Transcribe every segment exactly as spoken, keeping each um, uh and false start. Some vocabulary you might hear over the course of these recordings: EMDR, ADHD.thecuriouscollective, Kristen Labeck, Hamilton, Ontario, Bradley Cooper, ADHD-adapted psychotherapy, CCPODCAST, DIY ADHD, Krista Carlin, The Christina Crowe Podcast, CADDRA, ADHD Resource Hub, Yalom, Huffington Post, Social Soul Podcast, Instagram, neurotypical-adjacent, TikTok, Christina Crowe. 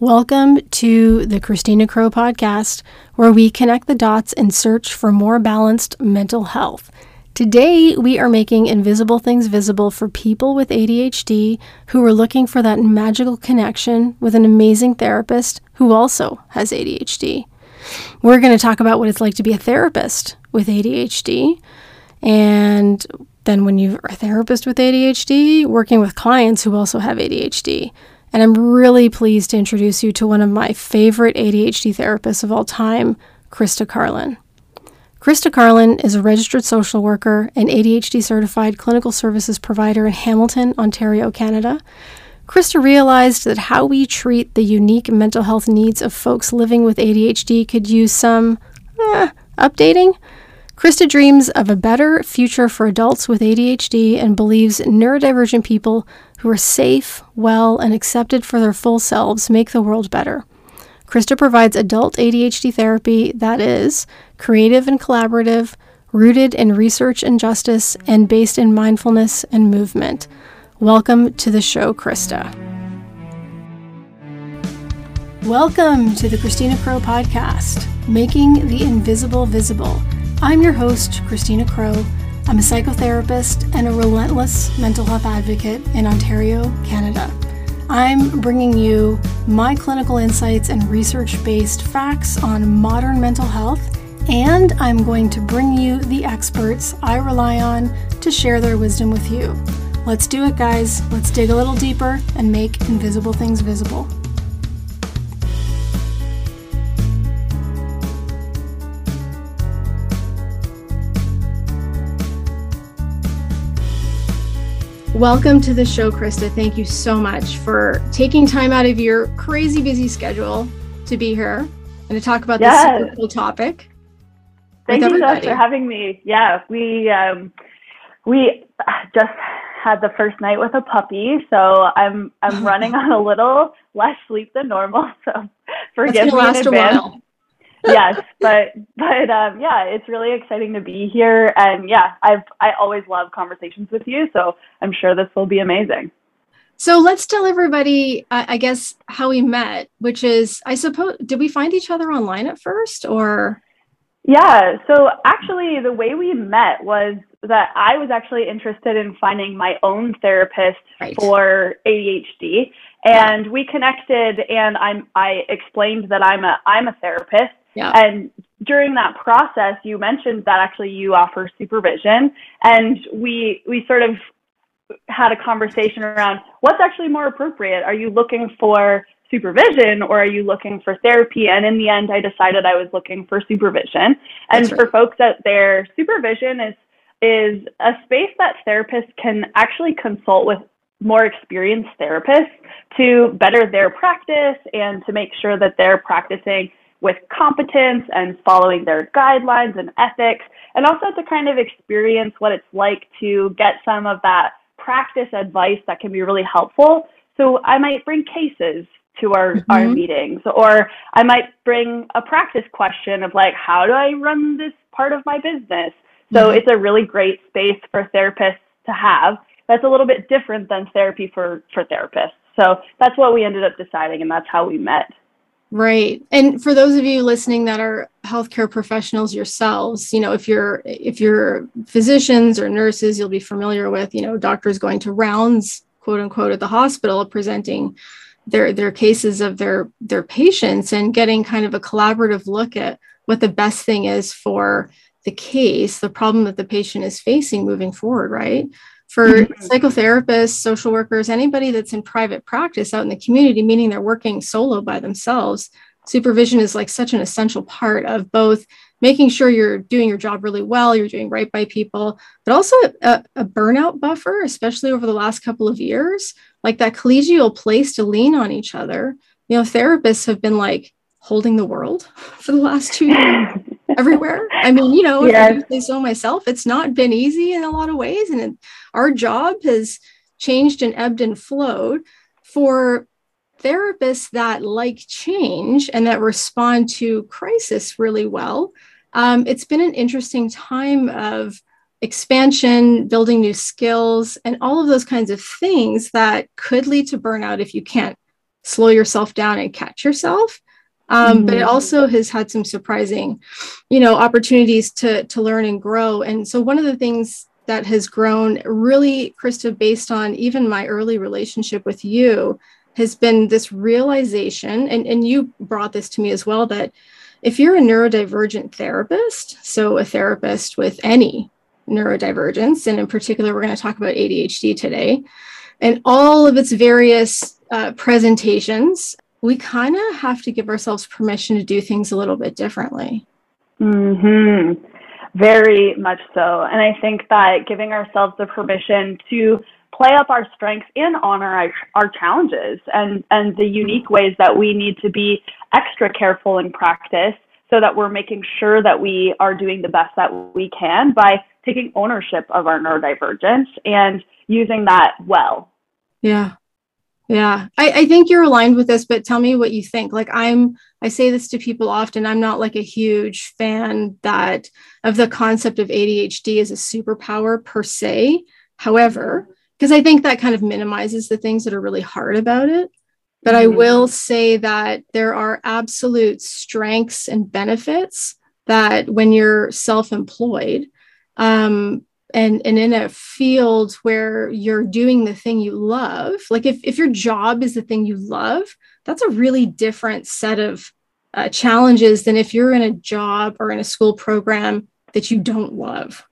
Welcome to the Christina Crowe Podcast, where we connect the dots and search for more balanced mental health. Today, we are making invisible things visible for people with A D H D who are looking for that magical connection with an amazing therapist who also has A D H D. We're going to talk about what it's like to be a therapist with A D H D, and then when you're a therapist with A D H D, working with clients who also have A D H D. And I'm really pleased to introduce you to one of my favorite A D H D therapists of all time, Krista Carlin. Krista Carlin is a registered social worker and A D H D certified clinical services provider in Hamilton, Ontario, Canada. Krista realized that how we treat the unique mental health needs of folks living with A D H D could use some eh, updating. Krista dreams of a better future for adults with A D H D and believes neurodivergent people who are safe, well, and accepted for their full selves make the world better. Krista provides adult A D H D therapy that is creative and collaborative, rooted in research and justice, and based in mindfulness and movement. Welcome to the show, Krista. Welcome to the Christina Crowe Podcast, making the invisible visible. I'm your host, Christina Crowe. I'm a psychotherapist and a relentless mental health advocate in Ontario, Canada. I'm bringing you my clinical insights and research-based facts on modern mental health, and I'm going to bring you the experts I rely on to share their wisdom with you. Let's do it, guys. Let's dig a little deeper and make invisible things visible. Welcome to the show, Krista. Thank you so much for taking time out of your crazy busy schedule to be here and to talk about yes. this super cool topic. Thank you so much for having me. Yeah, we um, we just had the first night with a puppy, so I'm I'm running on a little less sleep than normal. So forgive me in advance. yes, but but um, yeah, it's really exciting to be here, and yeah, I've I always love conversations with you, so I'm sure this will be amazing. So let's tell everybody, uh, I guess, how we met, which is, I suppose, did we find each other online at first, or? Yeah, so actually, the way we met was that I was actually interested in finding my own therapist right. for A D H D, and yeah. we connected, and I'm I explained that I'm a I'm a therapist. Yeah. And during that process, you mentioned that actually you offer supervision, and we we sort of had a conversation around what's actually more appropriate. Are you looking for supervision, or are you looking for therapy? And in the end, I decided I was looking for supervision. And That's right. for folks out there, supervision is is a space that therapists can actually consult with more experienced therapists to better their practice and to make sure that they're practicing with competence and following their guidelines and ethics, and also to kind of experience what it's like to get some of that practice advice that can be really helpful. So I might bring cases to our, mm-hmm. our meetings, or I might bring a practice question of like, how do I run this part of my business? So mm-hmm. it's a really great space for therapists to have that's a little bit different than therapy for, for therapists. So that's what we ended up deciding, and that's how we met. Right. And for those of you listening that are healthcare professionals yourselves, you know, if you're if you're physicians or nurses, you'll be familiar with, you know, doctors going to rounds, quote unquote, at the hospital, presenting their their cases of their their patients and getting kind of a collaborative look at what the best thing is for the case, the problem that the patient is facing moving forward, right? For mm-hmm. psychotherapists, social workers, anybody that's in private practice out in the community, meaning they're working solo by themselves, supervision is like such an essential part of both making sure you're doing your job really well, you're doing right by people, but also a, a burnout buffer, especially over the last couple of years, like that collegial place to lean on each other. You know, therapists have been like holding the world for the last two years. Everywhere. I mean, you know, yes. if I say so myself, it's not been easy in a lot of ways. And it, our job has changed and ebbed and flowed. For therapists that like change and that respond to crisis really well, um, it's been an interesting time of expansion, building new skills, and all of those kinds of things that could lead to burnout if you can't slow yourself down and catch yourself. Um, mm-hmm. But it also has had some surprising, you know, opportunities to, to learn and grow. And so one of the things that has grown really, Krista, based on even my early relationship with you, has been this realization, and, and you brought this to me as well, that if you're a neurodivergent therapist, so a therapist with any neurodivergence, and in particular, we're going to talk about A D H D today, and all of its various uh, presentations, we kind of have to give ourselves permission to do things a little bit differently. Mm-hmm. Very much so. And I think that giving ourselves the permission to play up our strengths and honor our, our challenges and, and the unique ways that we need to be extra careful in practice so that we're making sure that we are doing the best that we can by taking ownership of our neurodivergence and using that well. Yeah. Yeah. I, I think you're aligned with this, but tell me what you think. Like I'm, I say this to people often, I'm not like a huge fan that of the concept of A D H D as a superpower per se. However, because I think that kind of minimizes the things that are really hard about it. But mm-hmm. I will say that there are absolute strengths and benefits that when you're self-employed, um, And and in a field where you're doing the thing you love, like if, if your job is the thing you love, that's a really different set of uh, challenges than if you're in a job or in a school program that you don't love.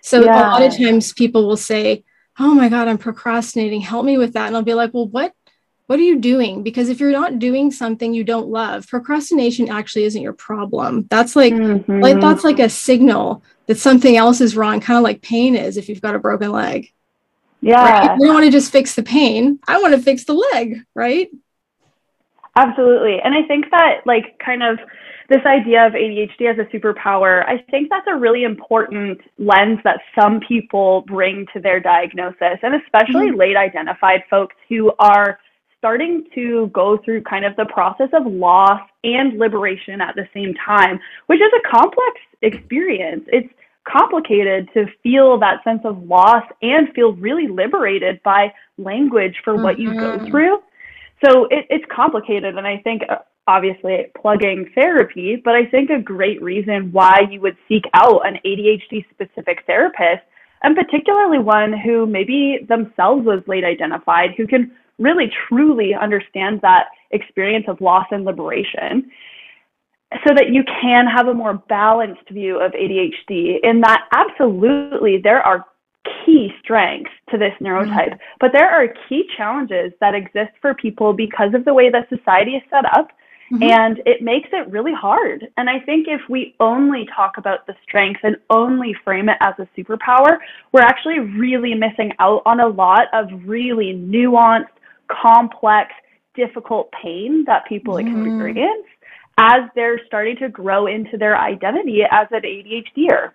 So yeah. A lot of times people will say, oh my God, I'm procrastinating, help me with that. And I'll be like, well, what, what are you doing? Because if you're not doing something you don't love, procrastination actually isn't your problem. That's like, mm-hmm. like that's like a signal that something else is wrong, kind of like pain is if you've got a broken leg. Yeah. Right? You don't want to just fix the pain. I want to fix the leg, right? Absolutely. And I think that like kind of this idea of A D H D as a superpower, I think that's a really important lens that some people bring to their diagnosis, and especially mm-hmm. late identified folks who are starting to go through kind of the process of loss and liberation at the same time, which is a complex experience. It's complicated to feel that sense of loss and feel really liberated by language for mm-hmm. what you go through. So it, it's complicated. And I think obviously plugging therapy, but I think a great reason why you would seek out an A D H D specific therapist, and particularly one who maybe themselves was late identified, who can really truly understand that experience of loss and liberation, so that you can have a more balanced view of A D H D, in that absolutely there are key strengths to this neurotype, mm-hmm. but there are key challenges that exist for people because of the way that society is set up, mm-hmm. and it makes it really hard. And I think if we only talk about the strengths and only frame it as a superpower, we're actually really missing out on a lot of really nuanced, complex, difficult pain that people experience mm. as they're starting to grow into their identity as an A D H D er.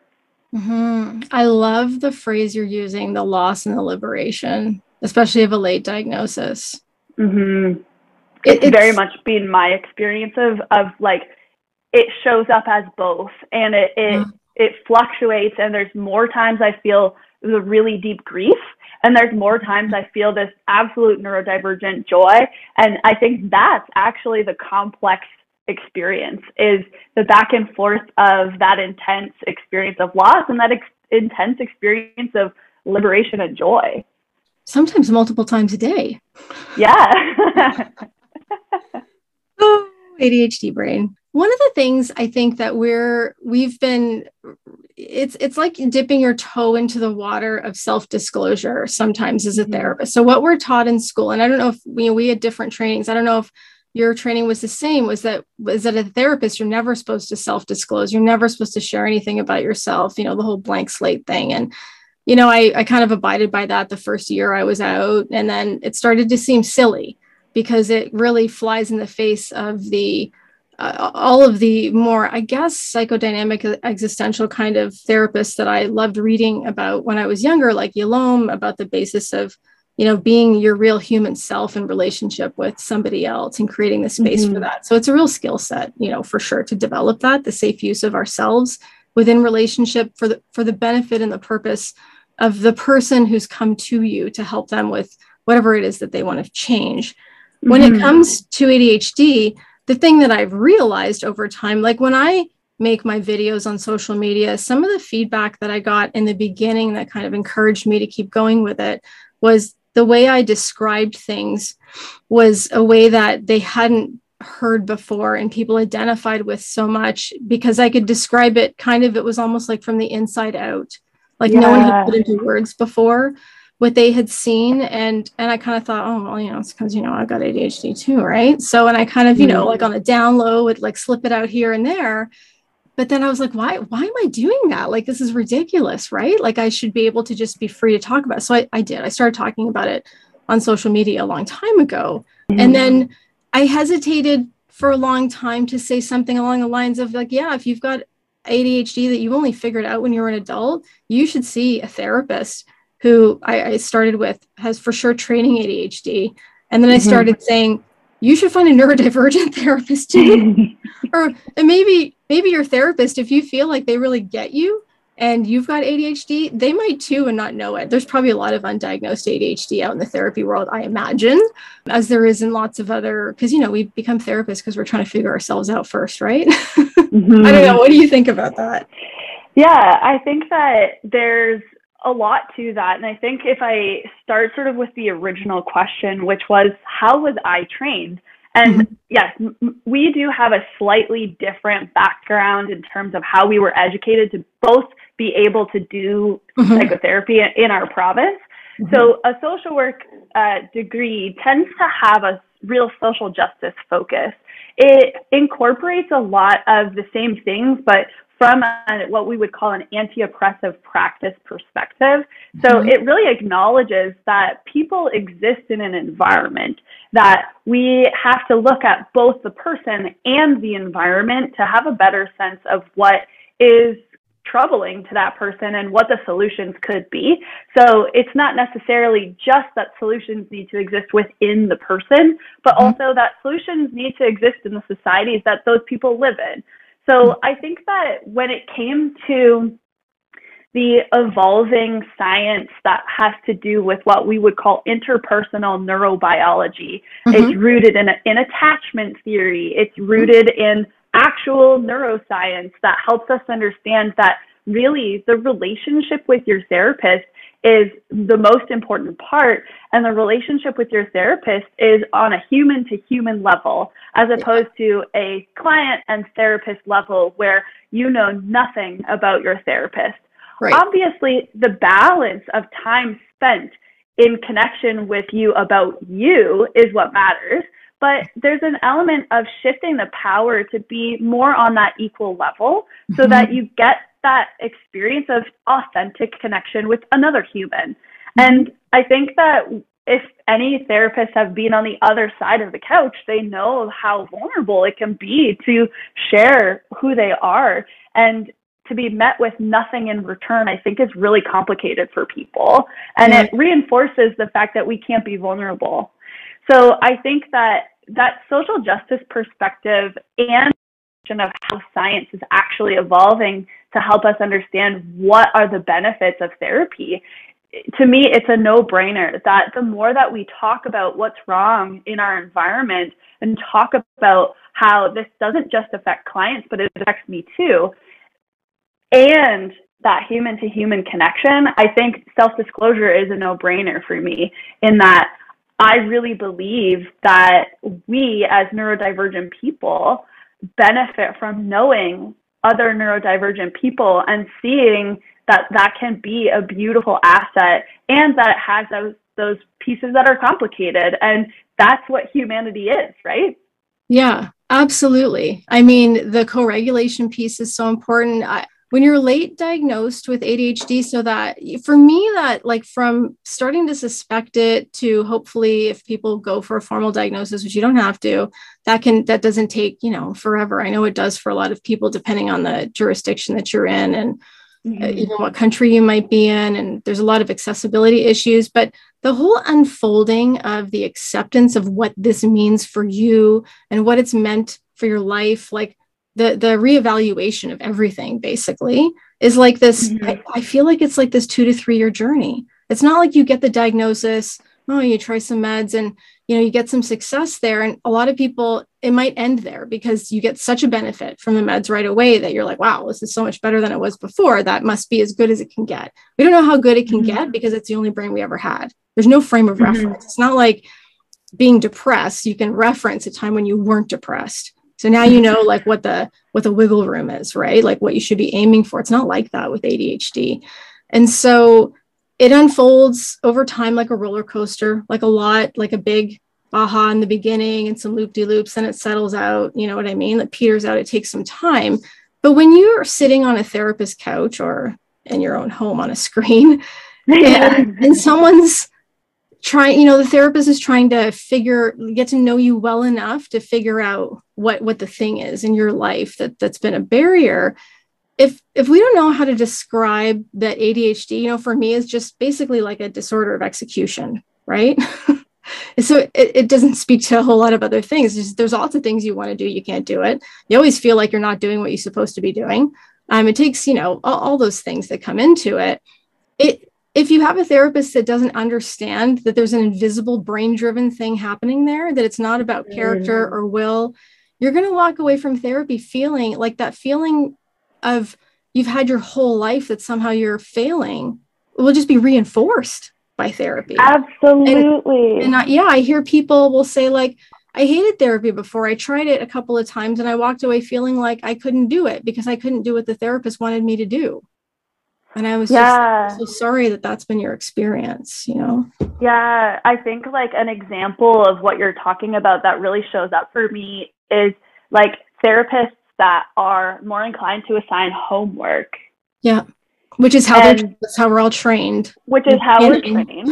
Mm-hmm. I love the phrase you're using, the loss and the liberation, especially of a late diagnosis. Mm-hmm. It, it's, it's very much been my experience of, of like, it shows up as both, and it, it, uh. it fluctuates, and there's more times I feel the really deep grief, and there's more times I feel this absolute neurodivergent joy. And I think that's actually the complex experience, is the back and forth of that intense experience of loss and that ex- intense experience of liberation and joy. Sometimes multiple times a day. Yeah. Oh, A D H D brain. One of the things I think that we're, we've been, it's it's like dipping your toe into the water of self-disclosure sometimes as a therapist. So what we're taught in school, and I don't know if we, we had different trainings, I don't know if your training was the same, was that was that a therapist, you're never supposed to self-disclose. You're never supposed to share anything about yourself, you know, the whole blank slate thing. And, you know, I, I kind of abided by that the first year I was out, and then it started to seem silly because it really flies in the face of the Uh, all of the more, I guess, psychodynamic existential kind of therapists that I loved reading about when I was younger, like Yalom, about the basis of, you know, being your real human self in relationship with somebody else and creating the space mm-hmm. for that. So it's a real skill set, you know, for sure, to develop that, the safe use of ourselves within relationship for the, for the benefit and the purpose of the person who's come to you to help them with whatever it is that they want to change. Mm-hmm. When it comes to A D H D, the thing that I've realized over time, like when I make my videos on social media, some of the feedback that I got in the beginning that kind of encouraged me to keep going with it was the way I described things was a way that they hadn't heard before, and people identified with so much because I could describe it kind of, it was almost like from the inside out, like yeah. no one had put into words before what they had seen. And, and I kind of thought, oh, well, you know, it's because, you know, I've got A D H D too. Right. So, and I kind of, you know, like on a down low would like slip it out here and there, but then I was like, why, why am I doing that? Like, this is ridiculous, right? Like I should be able to just be free to talk about it. So I, I did, I started talking about it on social media a long time ago. Mm-hmm. And then I hesitated for a long time to say something along the lines of like, yeah, if you've got A D H D that you only figured out when you were an adult, you should see a therapist who I, I started with has for sure training A D H D. And then I started mm-hmm. saying, you should find a neurodivergent therapist too. or and maybe, maybe your therapist, if you feel like they really get you and you've got A D H D, they might too and not know it. There's probably a lot of undiagnosed A D H D out in the therapy world, I imagine, as there is in lots of other, because, you know, we become therapists because we're trying to figure ourselves out first, right? Mm-hmm. I don't know. What do you think about that? Yeah, I think that there's a lot to that. And I think if I start sort of with the original question, which was, how was I trained? And mm-hmm. yes, m- we do have a slightly different background in terms of how we were educated to both be able to do mm-hmm. psychotherapy in our province. Mm-hmm. So a social work uh, degree tends to have a real social justice focus. It incorporates a lot of the same things, but from a, what we would call an anti-oppressive practice perspective. So mm-hmm. it really acknowledges that people exist in an environment, that we have to look at both the person and the environment to have a better sense of what is troubling to that person and what the solutions could be. So it's not necessarily just that solutions need to exist within the person, but mm-hmm. also that solutions need to exist in the societies that those people live in. So I think that when it came to the evolving science that has to do with what we would call interpersonal neurobiology, mm-hmm. it's rooted in, a, in attachment theory. It's rooted in actual neuroscience that helps us understand that really the relationship with your therapist is the most important part, and the relationship with your therapist is on a human to human level, as opposed to a client and therapist level where you know nothing about your therapist. Right. Obviously, the balance of time spent in connection with you about you is what matters, but there's an element of shifting the power to be more on that equal level so mm-hmm. that you get that experience of authentic connection with another human. And I think that if any therapists have been on the other side of the couch, they know how vulnerable it can be to share who they are, and to be met with nothing in return, I think is really complicated for people. And it reinforces the fact that we can't be vulnerable. So I think that that social justice perspective and of how science is actually evolving to help us understand what are the benefits of therapy. To me, it's a no-brainer that the more that we talk about what's wrong in our environment and talk about how this doesn't just affect clients, but it affects me too, and that human-to-human connection, I think self-disclosure is a no-brainer for me, in that I really believe that we as neurodivergent people benefit from knowing other neurodivergent people and seeing that that can be a beautiful asset, and that it has those those pieces that are complicated, and that's what humanity is, right? Yeah, absolutely. I mean, the co-regulation piece is so important. I, when you're late diagnosed with A D H D, so that for me, that like from starting to suspect it to hopefully if people go for a formal diagnosis, which you don't have to, that can, that doesn't take, you know, forever. I know it does for a lot of people, depending on the jurisdiction that you're in and mm-hmm. uh, even what country you might be in. And there's a lot of accessibility issues, but the whole unfolding of the acceptance of what this means for you and what it's meant for your life, like the the reevaluation of everything basically is like this, mm-hmm. I, I feel like it's like this two to three year journey. It's not like you get the diagnosis oh, you try some meds and, you know, you get some success there. And a lot of people, it might end there because you get such a benefit from the meds right away that you're like, wow, this is so much better than it was before. That must be as good as it can get. We don't know how good it can mm-hmm. get because it's the only brain we ever had. There's no frame of mm-hmm. reference. It's not like being depressed. You can reference a time when you weren't depressed. So now you know like what the what the wiggle room is, right? Like what you should be aiming for. It's not like that with A D H D. And so it unfolds over time like a roller coaster, like a lot, like a big aha in the beginning and some loop-de-loops, then it settles out, you know what I mean? It peters out, it takes some time. But when you're sitting on a therapist's couch or in your own home on a screen, yeah. and, and someone's trying, you know, the therapist is trying to figure, get to know you well enough to figure out what, what the thing is in your life that that's been a barrier. If, if we don't know how to describe that A D H D, you know, for me is just basically like a disorder of execution, right? So it, it doesn't speak to a whole lot of other things. Just, there's lots of things you want to do. You can't do it. You always feel like you're not doing what you're supposed to be doing. Um, it takes, you know, all, all those things that come into it. It, If you have a therapist that doesn't understand that there's an invisible brain-driven thing happening there, that it's not about character or will, you're going to walk away from therapy feeling like that feeling of you've had your whole life that somehow you're failing will just be reinforced by therapy. Absolutely. And, and I, yeah, I hear people will say like, I hated therapy before. I tried it a couple of times and I walked away feeling like I couldn't do it because I couldn't do what the therapist wanted me to do. And I was yeah. just so sorry that that's been your experience, you know? Yeah, I think like an example of what you're talking about that really shows up for me is like therapists that are more inclined to assign homework. Yeah, which is how, and, that's how we're all trained. Which is how we're trained.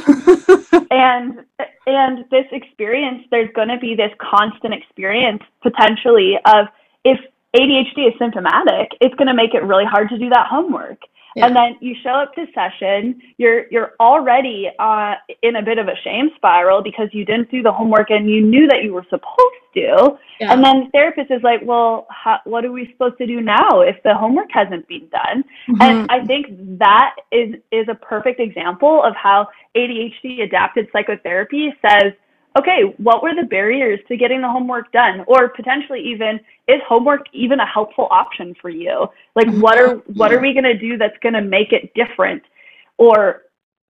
and and this experience, there's going to be this constant experience potentially of if A D H D is symptomatic, it's going to make it really hard to do that homework. Yeah. And then you show up to session, you're you're already uh, in a bit of a shame spiral because you didn't do the homework and you knew that you were supposed to. Yeah. And then the therapist is like, well, how, what are we supposed to do now if the homework hasn't been done? Mm-hmm. And I think that is, is a perfect example of how A D H D-adapted psychotherapy says, okay, what were the barriers to getting the homework done? Or potentially even, is homework even a helpful option for you? Like, what are what are we going to do that's going to make it different? Or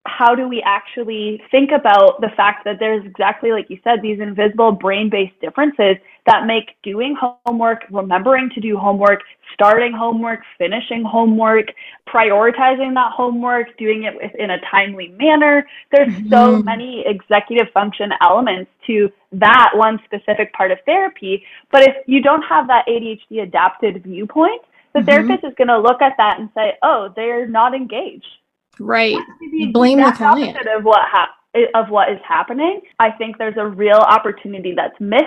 how do we actually think about the fact that there's exactly, like you said, these invisible brain-based differences that make doing homework, remembering to do homework, starting homework, finishing homework, prioritizing that homework, doing it in a timely manner. There's mm-hmm. so many executive function elements to that one specific part of therapy. But if you don't have that A D H D adapted viewpoint, the mm-hmm. therapist is going to look at that and say, oh, they're not engaged. Right. The Blame the client. Of what, ha- of what is happening. I think there's a real opportunity that's missed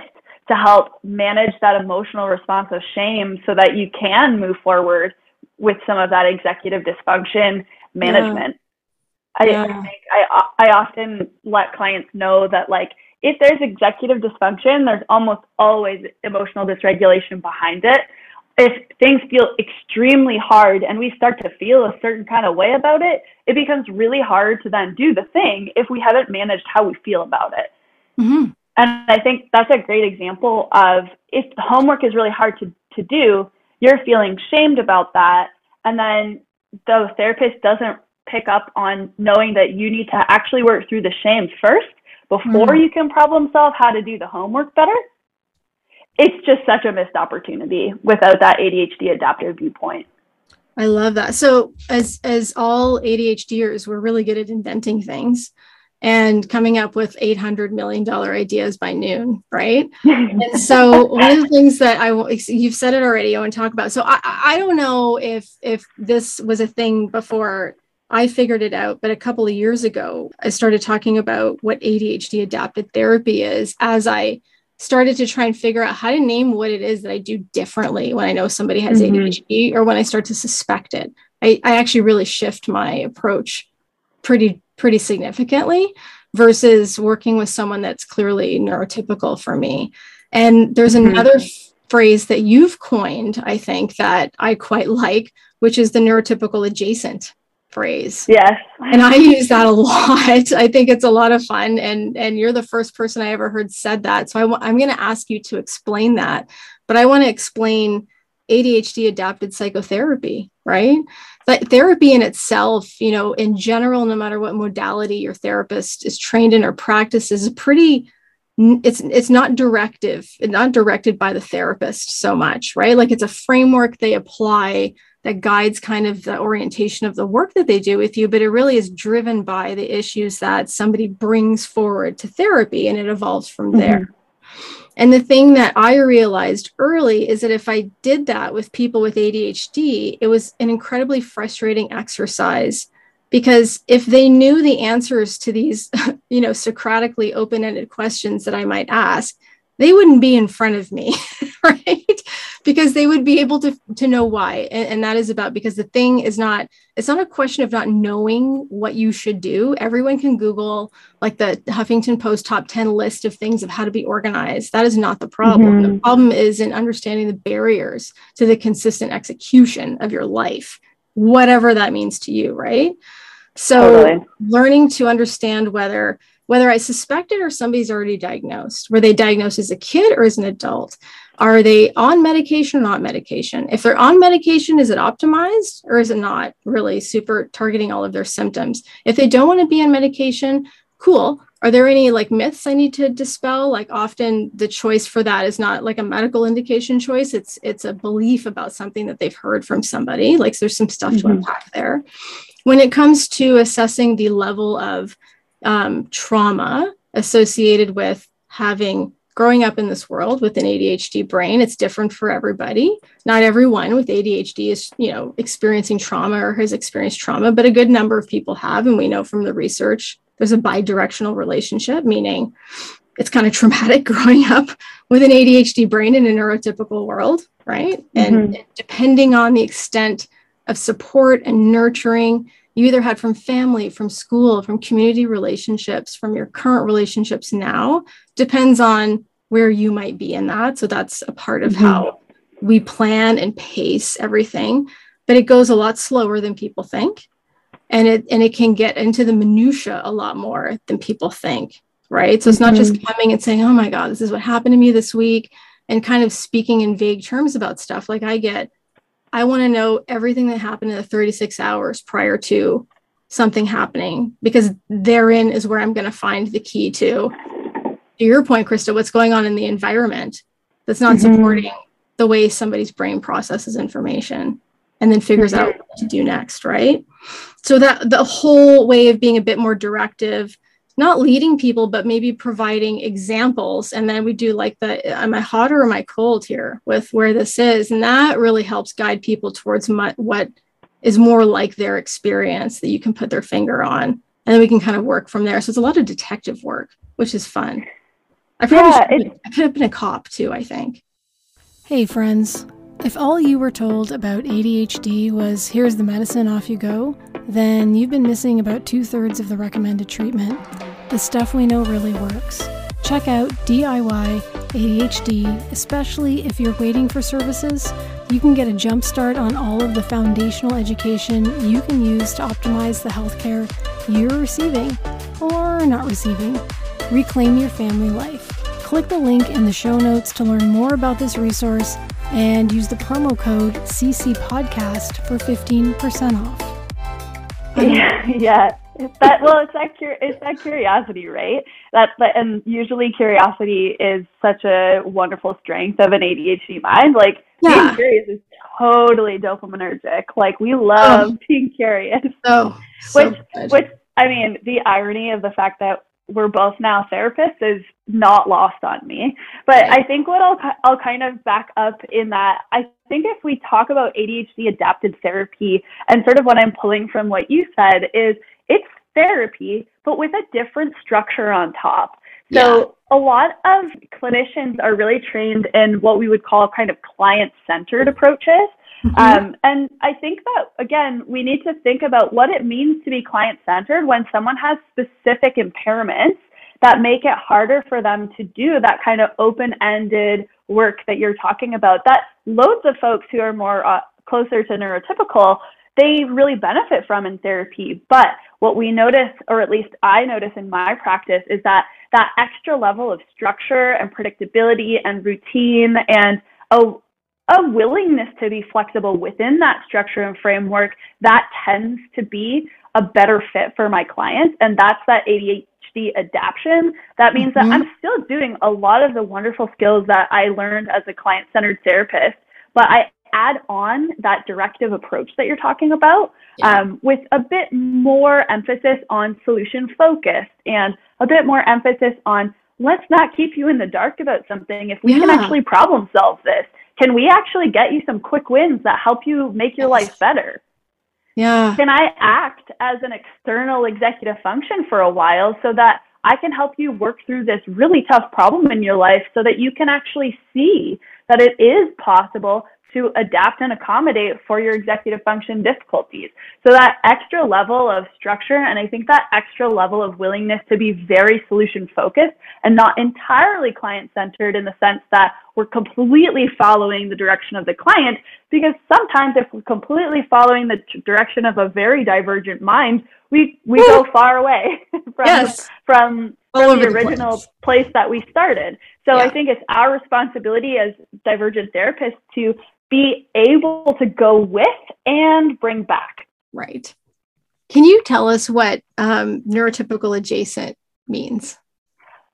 to help manage that emotional response of shame so that you can move forward with some of that executive dysfunction management. Yeah. I, yeah. I, think I, I often let clients know that, like, if there's executive dysfunction, there's almost always emotional dysregulation behind it. If things feel extremely hard and we start to feel a certain kind of way about it, it becomes really hard to then do the thing if we haven't managed how we feel about it. Mm-hmm. And I think that's a great example of if homework is really hard to, to do, you're feeling shamed about that. And then the therapist doesn't pick up on knowing that you need to actually work through the shame first before mm-hmm. you can problem solve how to do the homework better. It's just such a missed opportunity without that A D H D adaptive viewpoint. I love that. So as as all ADHDers, we're really good at inventing things and coming up with eight hundred million dollars ideas by noon, right? And so one of the things that I you've said it already, I want to talk about. So I, I don't know if if this was a thing before I figured it out, but a couple of years ago, I started talking about what A D H D adapted therapy is as I started to try and figure out how to name what it is that I do differently when I know somebody has mm-hmm. A D H D or when I start to suspect it. I, I actually really shift my approach pretty, pretty significantly versus working with someone that's clearly neurotypical for me. And there's mm-hmm. another f- phrase that you've coined, I think, that I quite like, which is the neurotypical adjacent phrase. Yes. And I use that a lot. I think it's a lot of fun. And, and you're the first person I ever heard said that. So I w- I'm going to ask you to explain that, but I want to explain A D H D adapted psychotherapy, right? But therapy in itself, you know, in general, no matter what modality your therapist is trained in or practices, is pretty, it's, it's not directive, not directed by the therapist so much, right? Like it's a framework they apply that guides kind of the orientation of the work that they do with you, but it really is driven by the issues that somebody brings forward to therapy, and it evolves from mm-hmm. there. And the thing that I realized early is that if I did that with people with A D H D, it was an incredibly frustrating exercise, because if they knew the answers to these, you know, Socratically open-ended questions that I might ask, they wouldn't be in front of me, right? Because they would be able to, to know why. And, and that is about, because the thing is not, it's not a question of not knowing what you should do. Everyone can Google like the Huffington Post top ten list of things of how to be organized. That is not the problem. Mm-hmm. The problem is in understanding the barriers to the consistent execution of your life, whatever that means to you, right? So totally. Learning to understand whether Whether I suspect it or somebody's already diagnosed. Were they diagnosed as a kid or as an adult? Are they on medication or not medication? If they're on medication, is it optimized or is it not really super targeting all of their symptoms? If they don't want to be on medication, cool. Are there any like myths I need to dispel? Like often the choice for that is not like a medical indication choice. It's it's a belief about something that they've heard from somebody. Like so there's some stuff mm-hmm. to unpack there. When it comes to assessing the level of Um, trauma associated with having growing up in this world with an A D H D brain. It's different for everybody. Not everyone with A D H D is, you know, experiencing trauma or has experienced trauma, but a good number of people have. And we know from the research, there's a bidirectional relationship, meaning it's kind of traumatic growing up with an A D H D brain in a neurotypical world, right? Mm-hmm. And depending on the extent of support and nurturing you either had from family, from school, from community relationships, from your current relationships now, depends on where you might be in that. So that's a part of mm-hmm. how we plan and pace everything, but it goes a lot slower than people think. And it, and it can get into the minutia a lot more than people think, right? So it's mm-hmm. not just coming and saying, oh my God, this is what happened to me this week, and kind of speaking in vague terms about stuff. Like I get, I want to know everything that happened in the thirty-six hours prior to something happening, because therein is where I'm going to find the key to, to your point, Krista, what's going on in the environment that's not mm-hmm. supporting the way somebody's brain processes information and then figures mm-hmm. out what to do next, right? So that the whole way of being a bit more directive, not leading people, but maybe providing examples. And then we do like the, am I hot or am I cold here with where this is? And that really helps guide people towards my, what is more like their experience that you can put their finger on. And then we can kind of work from there. So it's a lot of detective work, which is fun. I probably yeah, I could have been a cop too, I think. Hey friends, if all you were told about A D H D was here's the medicine, off you go, then you've been missing about two-thirds of the recommended treatment, the stuff we know really works. Check out D I Y A D H D, especially if you're waiting for services. You can get a jump start on all of the foundational education you can use to optimize the healthcare you're receiving or not receiving. Reclaim your family life. Click the link in the show notes to learn more about this resource and use the promo code C C podcast for fifteen percent off. Yeah, yeah. It's that, well, it's that, it's that curiosity, right? That, and usually curiosity is such a wonderful strength of an A D H D mind. Like yeah. being curious is totally dopaminergic. Like we love oh. being curious. Oh, so which, good. which I mean, the irony of the fact that we're both now therapists is not lost on me. But right. I think what I'll I'll kind of back up in that, I think if we talk about A D H D adapted therapy, and sort of what I'm pulling from what you said is it's therapy, but with a different structure on top. So yeah. a lot of clinicians are really trained in what we would call kind of client-centered approaches. Mm-hmm. Um, and I think that, again, we need to think about what it means to be client-centered when someone has specific impairments that make it harder for them to do that kind of open-ended work that you're talking about, that loads of folks who are more uh, closer to neurotypical they really benefit from in therapy. But what we notice, or at least I notice in my practice, is that that extra level of structure and predictability and routine and a, a willingness to be flexible within that structure and framework, that tends to be a better fit for my clients. And that's that A D H D adaptation. That means mm-hmm. that I'm still doing a lot of the wonderful skills that I learned as a client-centered therapist, but I add on that directive approach that you're talking about, yeah. um, with a bit more emphasis on solution focused and a bit more emphasis on, let's not keep you in the dark about something. If we yeah. can actually problem solve this, can we actually get you some quick wins that help you make your life better? Yeah. Can I act as an external executive function for a while so that I can help you work through this really tough problem in your life so that you can actually see that it is possible to adapt and accommodate for your executive function difficulties? So that extra level of structure, and I think that extra level of willingness to be very solution focused and not entirely client centered, in the sense that we're completely following the direction of the client, because sometimes if we're completely following the t- direction of a very divergent mind, we, we Woo. go far away from, yes. from, from the original place. place that we started. So yeah. I think it's our responsibility as divergent therapists to be able to go with and bring back. Right. Can you tell us what um, neurotypical adjacent means?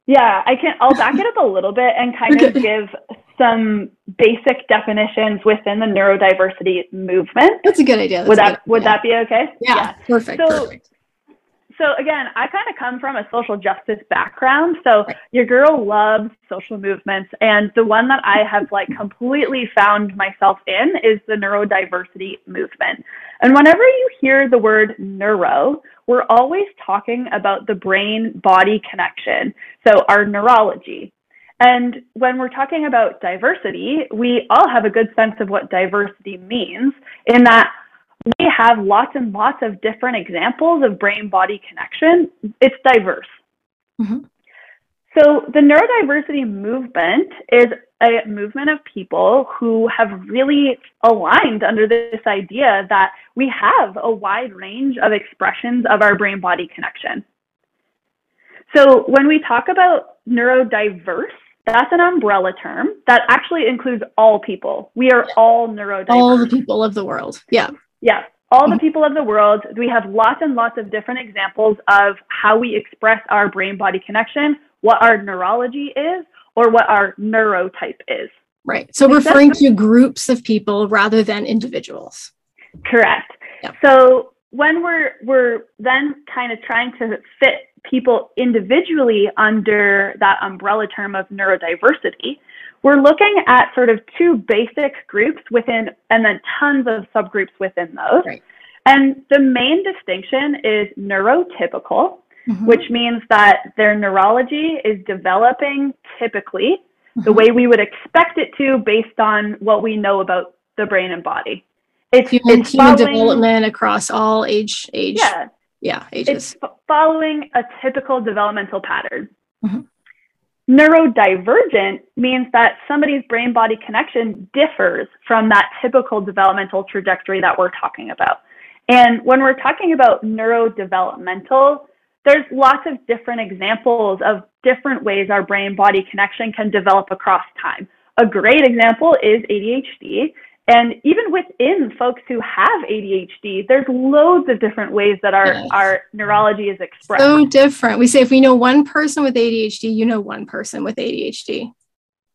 Yeah, I can. I'll back it up a little bit and kind of give some basic definitions within the neurodiversity movement. That's a good idea. That's would that good, would yeah. that be okay? Yeah, yeah. perfect. So, perfect. So again, I kind of come from a social justice background. So right. your girl loves social movements. And the one that I have like completely found myself in is the neurodiversity movement. And whenever you hear the word neuro, we're always talking about the brain-body connection. So our neurology. And when we're talking about diversity, we all have a good sense of what diversity means, in that we have lots and lots of different examples of brain-body connection. It's diverse. Mm-hmm. So the neurodiversity movement is a movement of people who have really aligned under this idea that we have a wide range of expressions of our brain-body connection. So when we talk about neurodiverse, that's an umbrella term that actually includes all people. We are all neurodiverse. All the people of the world. Yeah. Yeah, all the people of the world. We have lots and lots of different examples of how we express our brain-body connection, what our neurology is, or what our neurotype is. Right. So Except referring to groups of people rather than individuals. Correct. Yeah. So when we're we're then kind of trying to fit people individually under that umbrella term of neurodiversity, we're looking at sort of two basic groups within, and then tons of subgroups within those. Right. And the main distinction is neurotypical, mm-hmm. which means that their neurology is developing typically mm-hmm. the way we would expect it to based on what we know about the brain and body. It's human, it's human development across all age, age. Yeah. Yeah, ages. It's f- following a typical developmental pattern. Mm-hmm. Neurodivergent means that somebody's brain-body connection differs from that typical developmental trajectory that we're talking about. And when we're talking about neurodevelopmental, there's lots of different examples of different ways our brain-body connection can develop across time. A great example is A D H D. And even within folks who have A D H D, there's loads of different ways that our, yes. our neurology is expressed. So different. We say if we know one person with A D H D, you know one person with A D H D.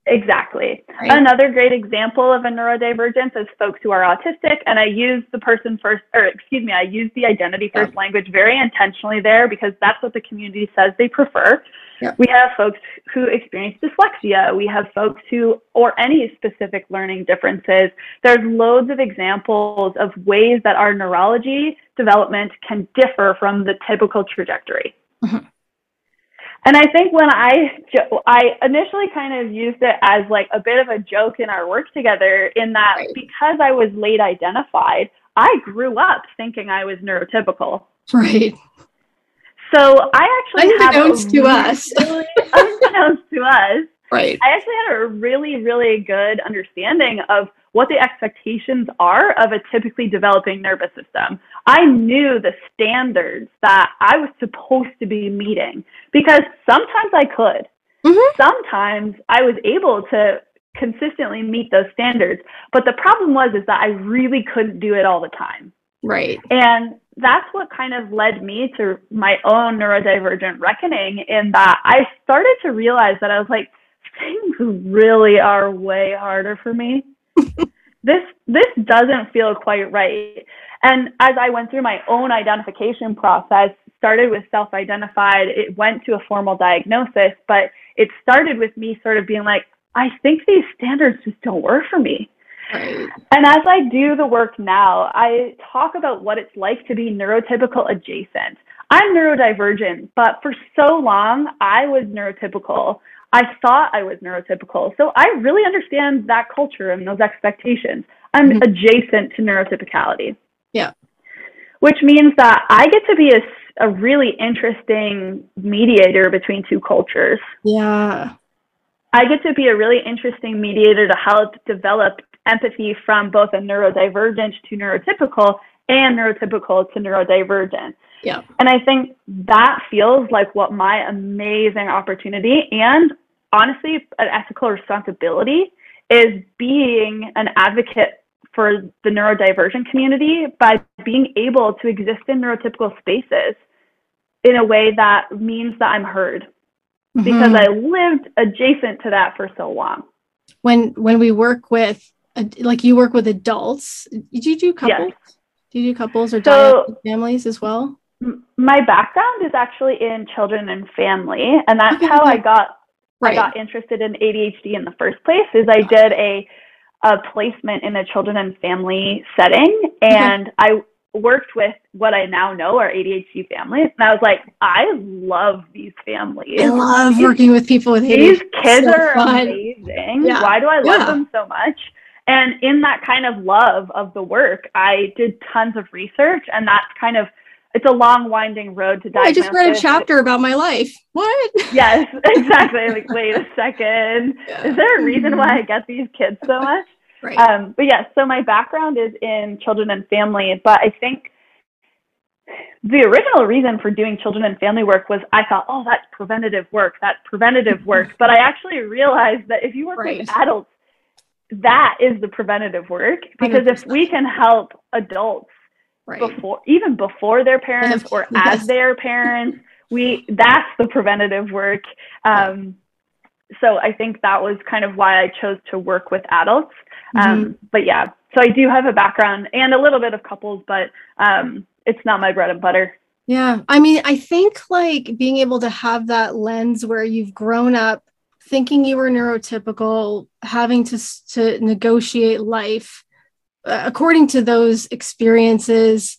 Exactly. Right. Another great example of a neurodivergence is folks who are autistic. And I use the person first, or excuse me, I use the identity first yeah. language very intentionally there, because that's what the community says they prefer. Yeah. We have folks who experience dyslexia. We have folks who, or any specific learning differences. There's loads of examples of ways that our neurology development can differ from the typical trajectory. Mm-hmm. And I think when I, jo- I initially kind of used it as like a bit of a joke in our work together, in that right. because I was late identified, I grew up thinking I was neurotypical. Right. So I actually unbeknownst have a to really, us, really, unbeknownst to us, right. I actually had a really, really good understanding of what the expectations are of a typically developing nervous system. I knew the standards that I was supposed to be meeting because sometimes I could. Mm-hmm. Sometimes I was able to consistently meet those standards. But the problem was is that I really couldn't do it all the time. Right. And that's what kind of led me to my own neurodivergent reckoning, in that I started to realize that I was like, things really are way harder for me. This this doesn't feel quite right. And as I went through my own identification process, started with self-identified, it went to a formal diagnosis, but it started with me sort of being like, I think these standards just don't work for me. Right. And as I do the work now, I talk about what it's like to be neurotypical-adjacent. I'm neurodivergent, but for so long, I was neurotypical. I thought I was neurotypical. So I really understand that culture and those expectations. I'm mm-hmm. adjacent to neurotypicality. Yeah. Which means that I get to be a, a really interesting mediator between two cultures. Yeah. I get to be a really interesting mediator to help develop empathy from both a neurodivergent to neurotypical and neurotypical to neurodivergent. Yeah. And I think that feels like what my amazing opportunity and honestly an ethical responsibility is, being an advocate for the neurodivergent community by being able to exist in neurotypical spaces in a way that means that I'm heard, mm-hmm. because I lived adjacent to that for so long. When, when we work with, like you work with adults, did you do couples? Yes. Do you do couples or so, families as well? My background is actually in children and family, and that's okay. how I got right. I got interested in A D H D in the first place. Is I did a a placement in a children and family setting, and okay. I worked with what I now know are A D H D families, and I was like, I love these families. I love working with people with A D H D. These kids so are fun. Amazing. Yeah. Why do I love yeah. them so much? And in that kind of love of the work, I did tons of research, and that's kind of, it's a long winding road to diagnosis. I just read a chapter about my life. What? Yes, exactly. Like, wait a second. Yeah. Is there a reason why I get these kids so much? Right. Um, but yes, yeah, so my background is in children and family, but I think the original reason for doing children and family work was I thought, oh, that's preventative work. That's preventative work. But I actually realized that if you work right. with adults, that is the preventative work, because one hundred percent if we can help adults right. before, even before their parents yes. or as yes. their parents, we that's the preventative work. Um, so I think that was kind of why I chose to work with adults. Um, mm-hmm. But yeah, so I do have a background and a little bit of couples, but um, it's not my bread and butter. Yeah. I mean, I think like being able to have that lens where you've grown up thinking you were neurotypical, having to to negotiate life uh, according to those experiences,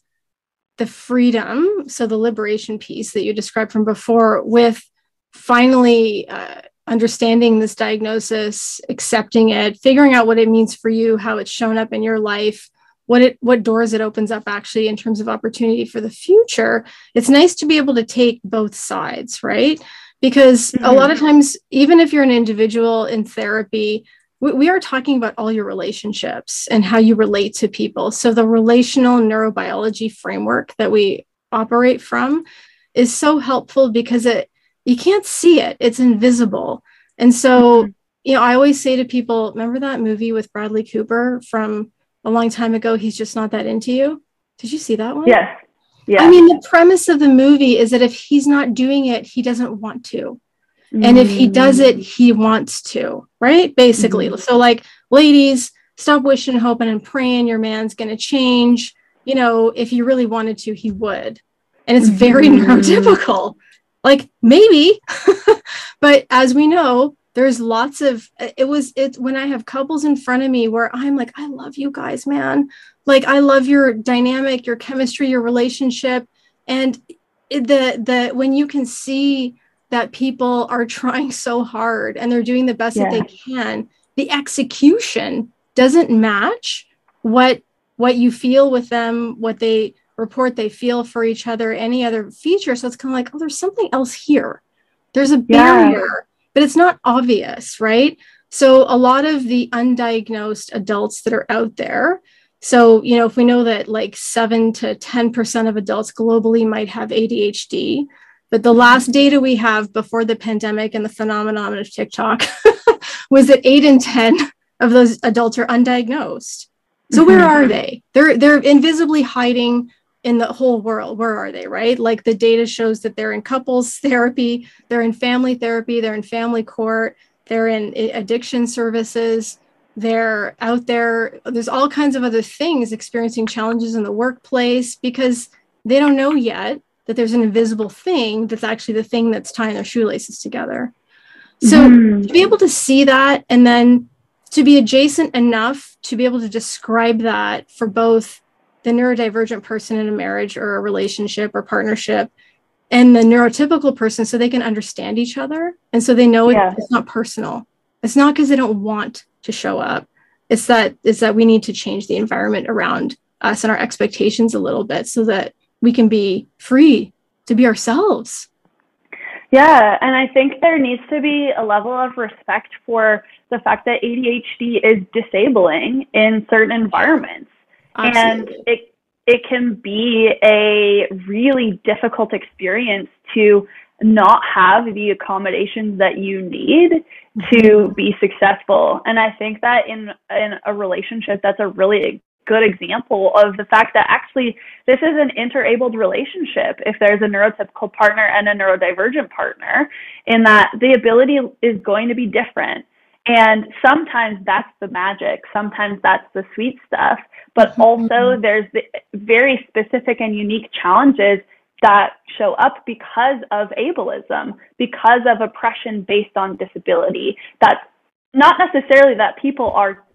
the freedom, so the liberation piece that you described from before, with finally uh, understanding this diagnosis, accepting it, figuring out what it means for you, how it's shown up in your life, what it what doors it opens up actually in terms of opportunity for the future. It's nice to be able to take both sides, right? Because mm-hmm. a lot of times, even if you're an individual in therapy, we, we are talking about all your relationships and how you relate to people. So the relational neurobiology framework that we operate from is so helpful, because it you can't see it. It's invisible. And so, mm-hmm. you know, I always say to people, remember that movie with Bradley Cooper from a long time ago, He's Just Not That Into You? Did you see that one? Yes. Yeah. I mean, the premise of the movie is that if he's not doing it, he doesn't want to. Mm-hmm. And if he does it, he wants to, right? Basically. Mm-hmm. So like, ladies, stop wishing, hoping, and praying your man's going to change. You know, if you really wanted to, he would. And it's very mm-hmm. neurotypical. Like, maybe. But as we know, there's lots of, it was, it's when I have couples in front of me where I'm like, I love you guys, man. Like, I love your dynamic, your chemistry, your relationship. And the the when you can see that people are trying so hard and they're doing the best yeah. that they can, the execution doesn't match what what you feel with them, what they report they feel for each other, any other feature. So it's kind of like, oh, there's something else here. There's a barrier, yeah. but it's not obvious, right? So a lot of the undiagnosed adults that are out there, so, you know, if we know that like seven to ten percent of adults globally might have A D H D, but the last data we have before the pandemic and the phenomenon of TikTok was that eight in ten of those adults are undiagnosed. So where are they? They're, they're invisibly hiding in the whole world. Where are they, right? Like the data shows that they're in couples therapy, they're in family therapy, they're in family court, they're in addiction services, they're out there. There's all kinds of other things experiencing challenges in the workplace because they don't know yet that there's an invisible thing that's actually the thing that's tying their shoelaces together. So mm. to be able to see that and then to be adjacent enough to be able to describe that for both the neurodivergent person in a marriage or a relationship or partnership and the neurotypical person so they can understand each other. And so they know yeah. it, it's not personal. It's not because they don't want to show up. It's that, it's that we need to change the environment around us and our expectations a little bit so that we can be free to be ourselves. Yeah. And I think there needs to be a level of respect for the fact that A D H D is disabling in certain environments. Absolutely. And it, it can be a really difficult experience to not have the accommodations that you need to be successful. And I think that in, in a relationship, that's a really good example of the fact that actually this is an interabled relationship if there's a neurotypical partner and a neurodivergent partner, in that the ability is going to be different. And sometimes that's the magic, sometimes that's the sweet stuff, but also there's the very specific and unique challenges that show up because of ableism, because of oppression based on disability. That's not necessarily that people are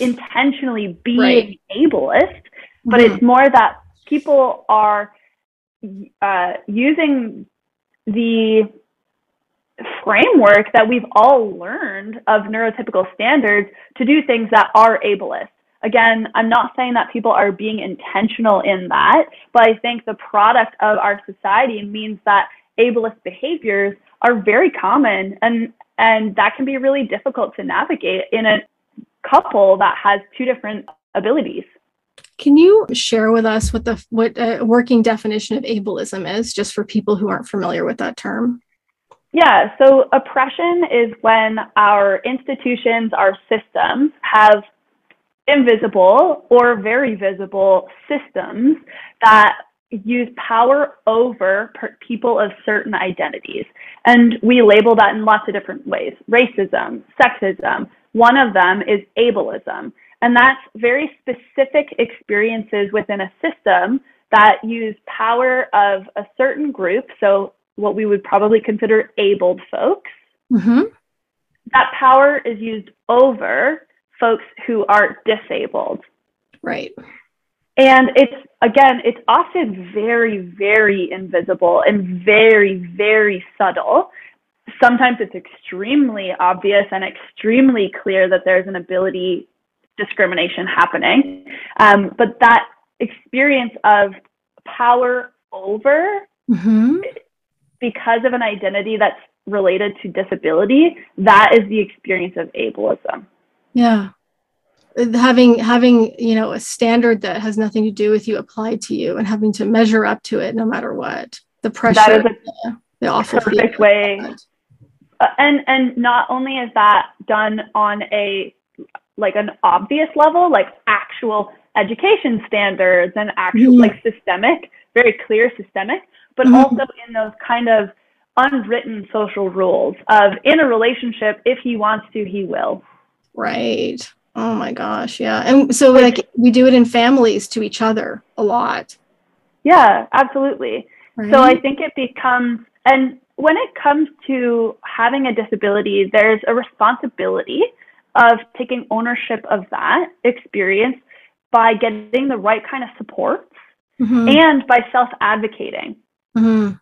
intentionally being right. ableist, but mm-hmm. it's more that people are uh, using the framework that we've all learned of neurotypical standards to do things that are ableist. Again, I'm not saying that people are being intentional in that, but I think the product of our society means that ableist behaviors are very common, and and that can be really difficult to navigate in a couple that has two different abilities. Can you share with us what the what a working definition of ableism is, just for people who aren't familiar with that term? Yeah, so oppression is when our institutions, our systems have invisible or very visible systems that use power over people of certain identities. And we label that in lots of different ways: racism, sexism. One of them is ableism. And that's very specific experiences within a system that use power of a certain group, so what we would probably consider abled folks. Mm-hmm. That power is used over folks who are disabled. Right. And it's, again, it's often very, very invisible and very, very subtle. Sometimes it's extremely obvious and extremely clear that there's an ability discrimination happening. Um, but that experience of power over mm-hmm. because of an identity that's related to disability, that is the experience of ableism. Yeah. Having, having, you know, a standard that has nothing to do with you applied to you and having to measure up to it no matter what. The pressure, that is a, the, the awful perfect way. Uh, and, and not only is that done on a, like an obvious level, like actual education standards and actual mm. like systemic, very clear systemic, but mm. also in those kind of unwritten social rules of, in a relationship, if he wants to, he will. Right. Oh my gosh. Yeah. And so like we do it in families to each other a lot. Yeah, absolutely. Right? So I think it becomes, and when it comes to having a disability, there's a responsibility of taking ownership of that experience by getting the right kind of support mm-hmm. and by self-advocating. Mm-hmm.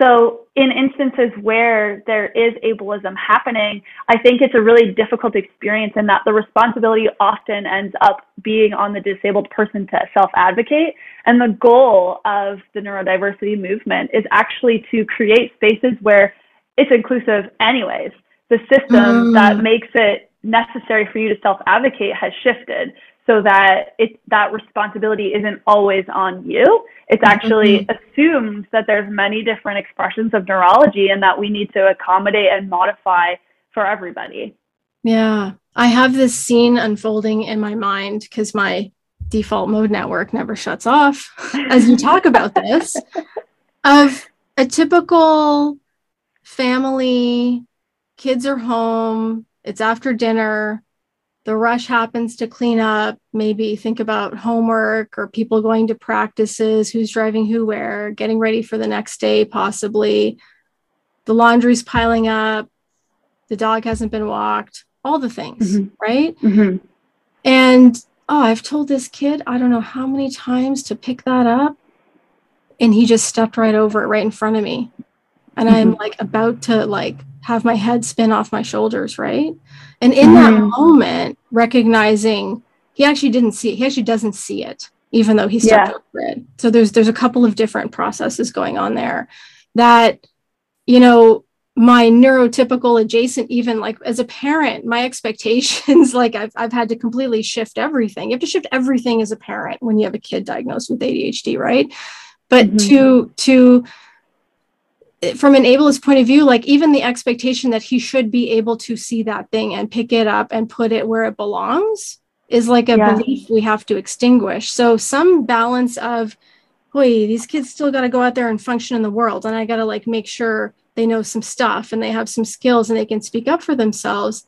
So in instances where there is ableism happening, I think it's a really difficult experience in that the responsibility often ends up being on the disabled person to self-advocate. And the goal of the neurodiversity movement is actually to create spaces where it's inclusive anyways. the system mm. that makes it necessary for you to self-advocate has shifted, so that it, that responsibility isn't always on you. It's actually mm-hmm. assumed that there's many different expressions of neurology and that we need to accommodate and modify for everybody. Yeah. I have this scene unfolding in my mind because my default mode network never shuts off as you talk about this, of a typical family, kids are home, it's after dinner, the rush happens to clean up, maybe think about homework or people going to practices, who's driving who where, getting ready for the next day, possibly. The laundry's piling up, the dog hasn't been walked, all the things, mm-hmm. right? Mm-hmm. And, oh, I've told this kid, I don't know how many times to pick that up, and he just stepped right over it right in front of me. And mm-hmm. I'm like about to like have my head spin off my shoulders, right? And in mm-hmm. that moment, recognizing he actually didn't see it. He actually doesn't see it, even though he stepped yeah. over it. So there's there's a couple of different processes going on there that, you know, my neurotypical adjacent, even like as a parent, my expectations, like I've I've had to completely shift everything. You have to shift everything as a parent when you have a kid diagnosed with A D H D, right? But mm-hmm. to to from an ableist point of view, like even the expectation that he should be able to see that thing and pick it up and put it where it belongs is like a yeah. belief we have to extinguish. So some balance of, boy, these kids still got to go out there and function in the world. And I got to like make sure they know some stuff and they have some skills and they can speak up for themselves.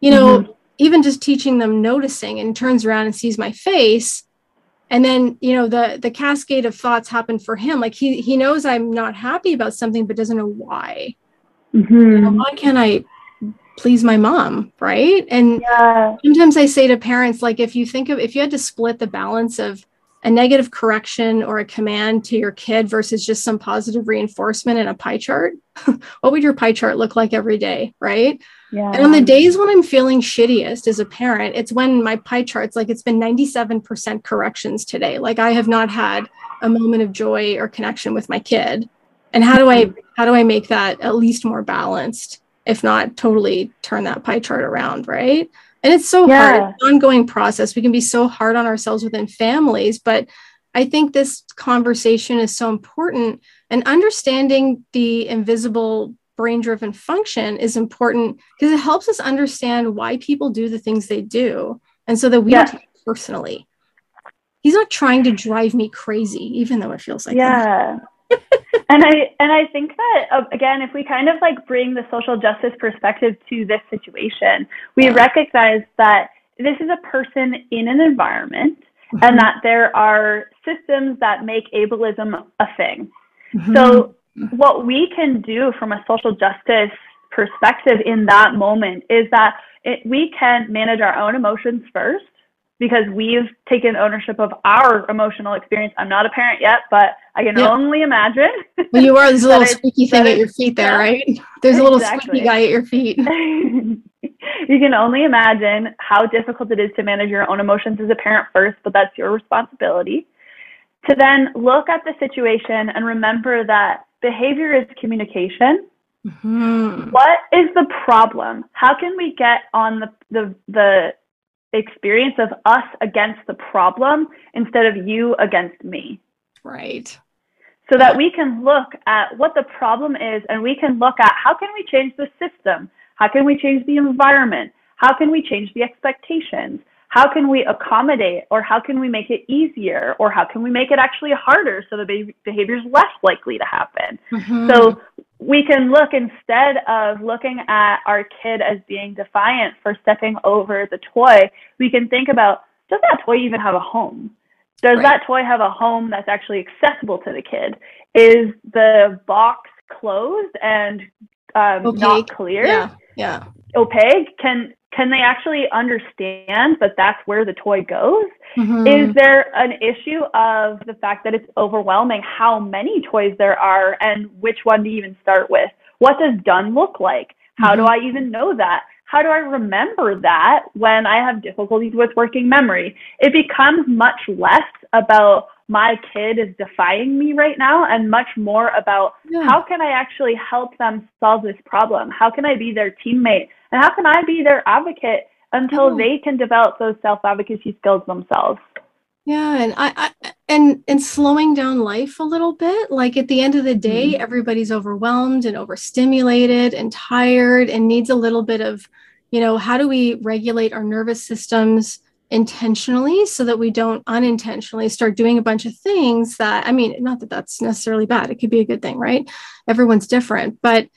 You know, mm-hmm. even just teaching them noticing, and turns around and sees my face. And then, you know, the the cascade of thoughts happen for him. Like he he knows I'm not happy about something, but doesn't know why. Mm-hmm. You know, why can't I please my mom, right? And yeah. sometimes I say to parents, like, if you think of, if you had to split the balance of a negative correction or a command to your kid versus just some positive reinforcement in a pie chart, what would your pie chart look like every day, right? Yeah. And on the days when I'm feeling shittiest as a parent, it's when my pie chart's like, it's been ninety-seven percent corrections today. Like I have not had a moment of joy or connection with my kid. And how do I, how do I make that at least more balanced, if not totally turn that pie chart around, right? And it's so yeah. hard, it's an ongoing process. We can be so hard on ourselves within families, but I think this conversation is so important, and understanding the invisible brain-driven function is important because it helps us understand why people do the things they do. And so that we yeah. don't take it personally. He's not trying to drive me crazy, even though it feels like yeah. that. And I, and I think that, uh, again, if we kind of like bring the social justice perspective to this situation, we recognize that this is a person in an environment mm-hmm. and that there are systems that make ableism a thing. Mm-hmm. So what we can do from a social justice perspective in that moment is that it, we can manage our own emotions first, because we've taken ownership of our emotional experience. I'm not a parent yet, but I can yeah. only imagine. Well, you are. There's a little squeaky thing at your feet there, yeah. right? There's a little exactly. squeaky guy at your feet. You can only imagine how difficult it is to manage your own emotions as a parent first, but that's your responsibility. To then look at the situation and remember that behavior is communication. Mm-hmm. What is the problem? How can we get on the the the experience of us against the problem instead of you against me? Right. So that we can look at what the problem is, and we can look at how can we change the system? How can we change the environment? How can we change the expectations? How can we accommodate, or how can we make it easier, or how can we make it actually harder so the be- behavior is less likely to happen? Mm-hmm. So we can look, instead of looking at our kid as being defiant for stepping over the toy, we can think about, does that toy even have a home? Does right. that toy have a home that's actually accessible to the kid? Is the box closed and um, not clear? Yeah. yeah. Opaque? Can Can they actually understand that that's where the toy goes? Mm-hmm. Is there an issue of the fact that it's overwhelming how many toys there are and which one to even start with? What does done look like? How mm-hmm. do I even know that? How do I remember that when I have difficulties with working memory? It becomes much less about my kid is defying me right now, and much more about yeah. how can I actually help them solve this problem? How can I be their teammate? And how can I be their advocate until oh. they can develop those self-advocacy skills themselves? Yeah. And I, I and and slowing down life a little bit. Like at the end of the day, mm-hmm. everybody's overwhelmed and overstimulated and tired and needs a little bit of, you know, how do we regulate our nervous systems intentionally so that we don't unintentionally start doing a bunch of things that, I mean, not that that's necessarily bad. It could be a good thing, right? Everyone's different, but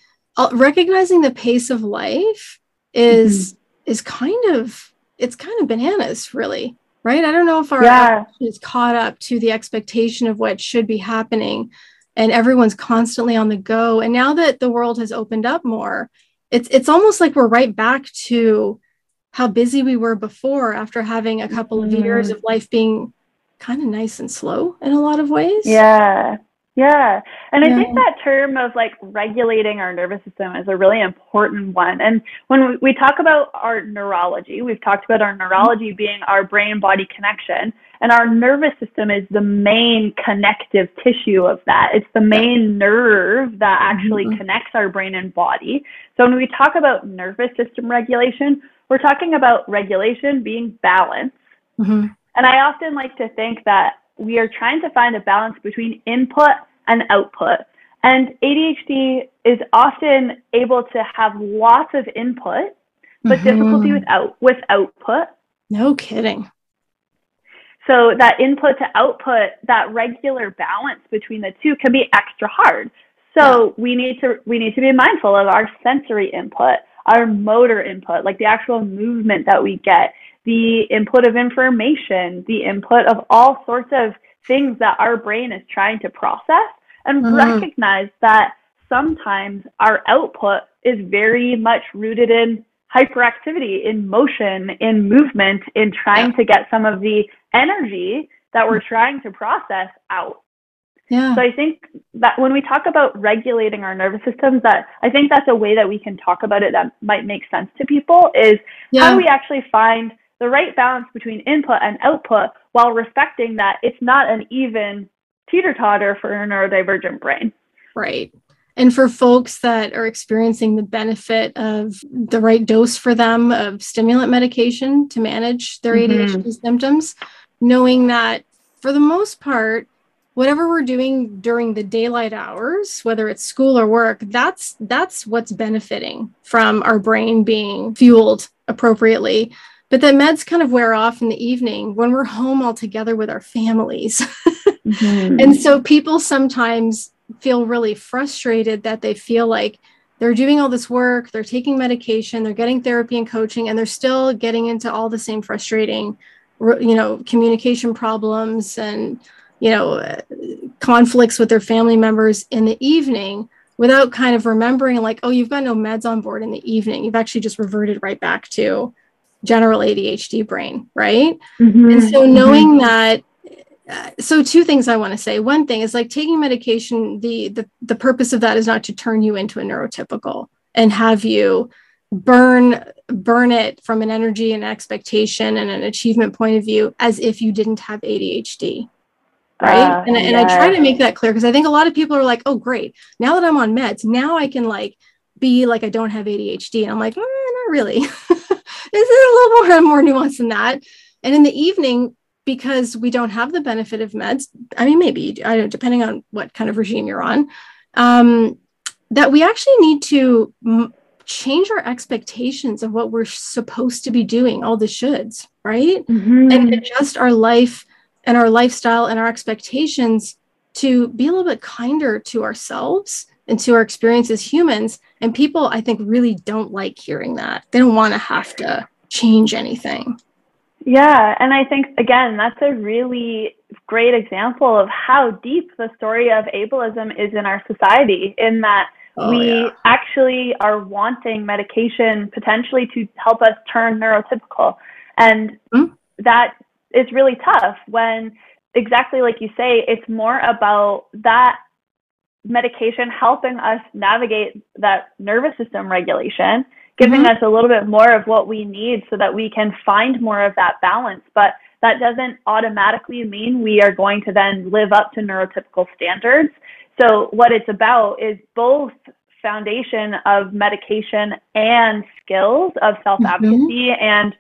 recognizing the pace of life is, mm-hmm. is kind of, it's kind of bananas really, right? I don't know if our yeah. action is caught up to the expectation of what should be happening, and everyone's constantly on the go. And now that the world has opened up more, it's, it's almost like we're right back to how busy we were before, after having a couple of years of life being kind of nice and slow in a lot of ways. Yeah. Yeah. And yeah. I think that term of like regulating our nervous system is a really important one. And when we talk about our neurology, we've talked about our neurology being our brain-body connection, and our nervous system is the main connective tissue of that. It's the main nerve that actually mm-hmm. connects our brain and body. So when we talk about nervous system regulation, we're talking about regulation being balance. Mm-hmm. And I often like to think that we are trying to find a balance between input and output. And A D H D is often able to have lots of input, but mm-hmm. difficulty with, out- with output. No kidding. So that input to output, that regular balance between the two can be extra hard. So yeah. we need to we need to be mindful of our sensory input, our motor input, like the actual movement that we get, the input of information, the input of all sorts of things that our brain is trying to process, and mm-hmm. recognize that sometimes our output is very much rooted in hyperactivity, in motion, in movement, in trying yeah. to get some of the energy that we're trying to process out. Yeah. So I think that when we talk about regulating our nervous systems, that I think that's a way that we can talk about it that might make sense to people is yeah. how do we actually find the right balance between input and output while respecting that it's not an even teeter-totter for a neurodivergent brain. Right. And for folks that are experiencing the benefit of the right dose for them of stimulant medication to manage their mm-hmm. A D H D symptoms, knowing that for the most part, whatever we're doing during the daylight hours, whether it's school or work, that's that's what's benefiting from our brain being fueled appropriately. But the meds kind of wear off in the evening when we're home all together with our families. Mm-hmm. And so people sometimes feel really frustrated that they feel like they're doing all this work, they're taking medication, they're getting therapy and coaching, and they're still getting into all the same frustrating, you know, communication problems and you know, uh, conflicts with their family members in the evening without kind of remembering like, oh, you've got no meds on board in the evening. You've actually just reverted right back to general A D H D brain, right? Mm-hmm. And so knowing that, uh, so two things I want to say. One thing is like taking medication, the, the the purpose of that is not to turn you into a neurotypical and have you burn burn it from an energy and expectation and an achievement point of view as if you didn't have A D H D. Right. Uh, and, and yeah. I try to make that clear because I think a lot of people are like, oh, great. Now that I'm on meds, now I can like be like, I don't have A D H D. And I'm like, eh, not really. This is a little more, more nuanced than that. And in the evening, because we don't have the benefit of meds, I mean, maybe, I don't, depending on what kind of regime you're on, um, that we actually need to m- change our expectations of what we're supposed to be doing, all the shoulds, right? Mm-hmm. And adjust our life and our lifestyle and our expectations to be a little bit kinder to ourselves and to our experience as humans. And people, I think, really don't like hearing that. They don't want to have to change anything. Yeah. And I think, again, that's a really great example of how deep the story of ableism is in our society, in that oh, we yeah. actually are wanting medication potentially to help us turn neurotypical. And mm-hmm. that it's really tough when, exactly like you say, it's more about that medication helping us navigate that nervous system regulation, giving mm-hmm. us a little bit more of what we need so that we can find more of that balance. But that doesn't automatically mean we are going to then live up to neurotypical standards. So what it's about is both foundation of medication and skills of self-advocacy mm-hmm. and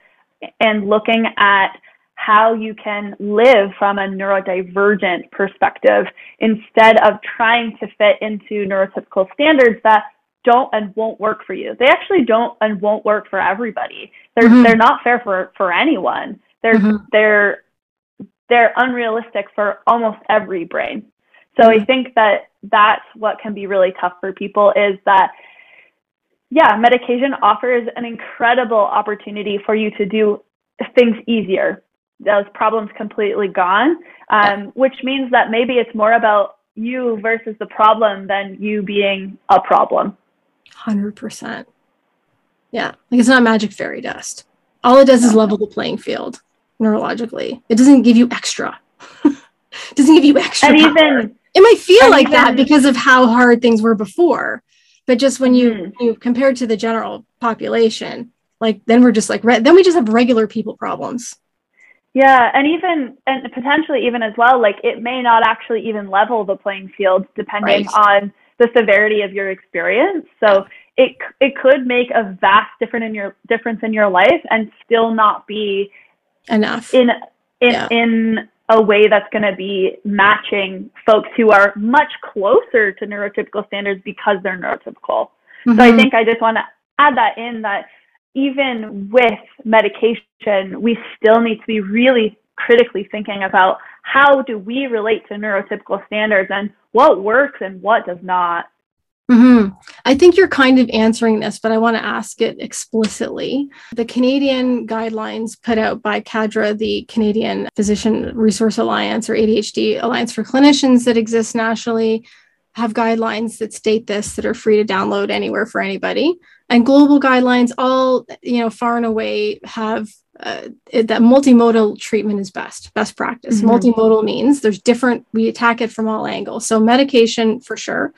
and looking at how you can live from a neurodivergent perspective instead of trying to fit into neurotypical standards that don't and won't work for you. They actually don't and won't work for everybody. They're mm-hmm. they're not fair for, for anyone. They're mm-hmm. they're they're unrealistic for almost every brain. So I think that that's what can be really tough for people is that, yeah, medication offers an incredible opportunity for you to do things easier. Those problems completely gone, um, which means that maybe it's more about you versus the problem than you being a problem. one hundred percent. Yeah. Like, it's not magic fairy dust. All it does is level the playing field neurologically. It doesn't give you extra. It doesn't give you extra and power. Even, it might feel like even, that because of how hard things were before. But just when you, mm. you compare to the general population, like then we're just like, re- then we just have regular people problems. Yeah. And even, and potentially even as well, like it may not actually even level the playing field depending right. on the severity of your experience. So it, it could make a vast difference in your difference in your life and still not be enough in, in, yeah. in a way that's going to be matching folks who are much closer to neurotypical standards because they're neurotypical. Mm-hmm. So I think I just want to add that in that even with medication, we still need to be really critically thinking about how do we relate to neurotypical standards and what works and what does not. Mm-hmm. I think you're kind of answering this, but I want to ask it explicitly. The Canadian guidelines put out by CADDRA, the Canadian Physician Resource Alliance or A D H D Alliance for Clinicians that exists nationally, have guidelines that state this that are free to download anywhere for anybody. And global guidelines all, you know, far and away have uh, it, that multimodal treatment is best, best practice. Mm-hmm. Multimodal means there's different, we attack it from all angles. So medication for sure.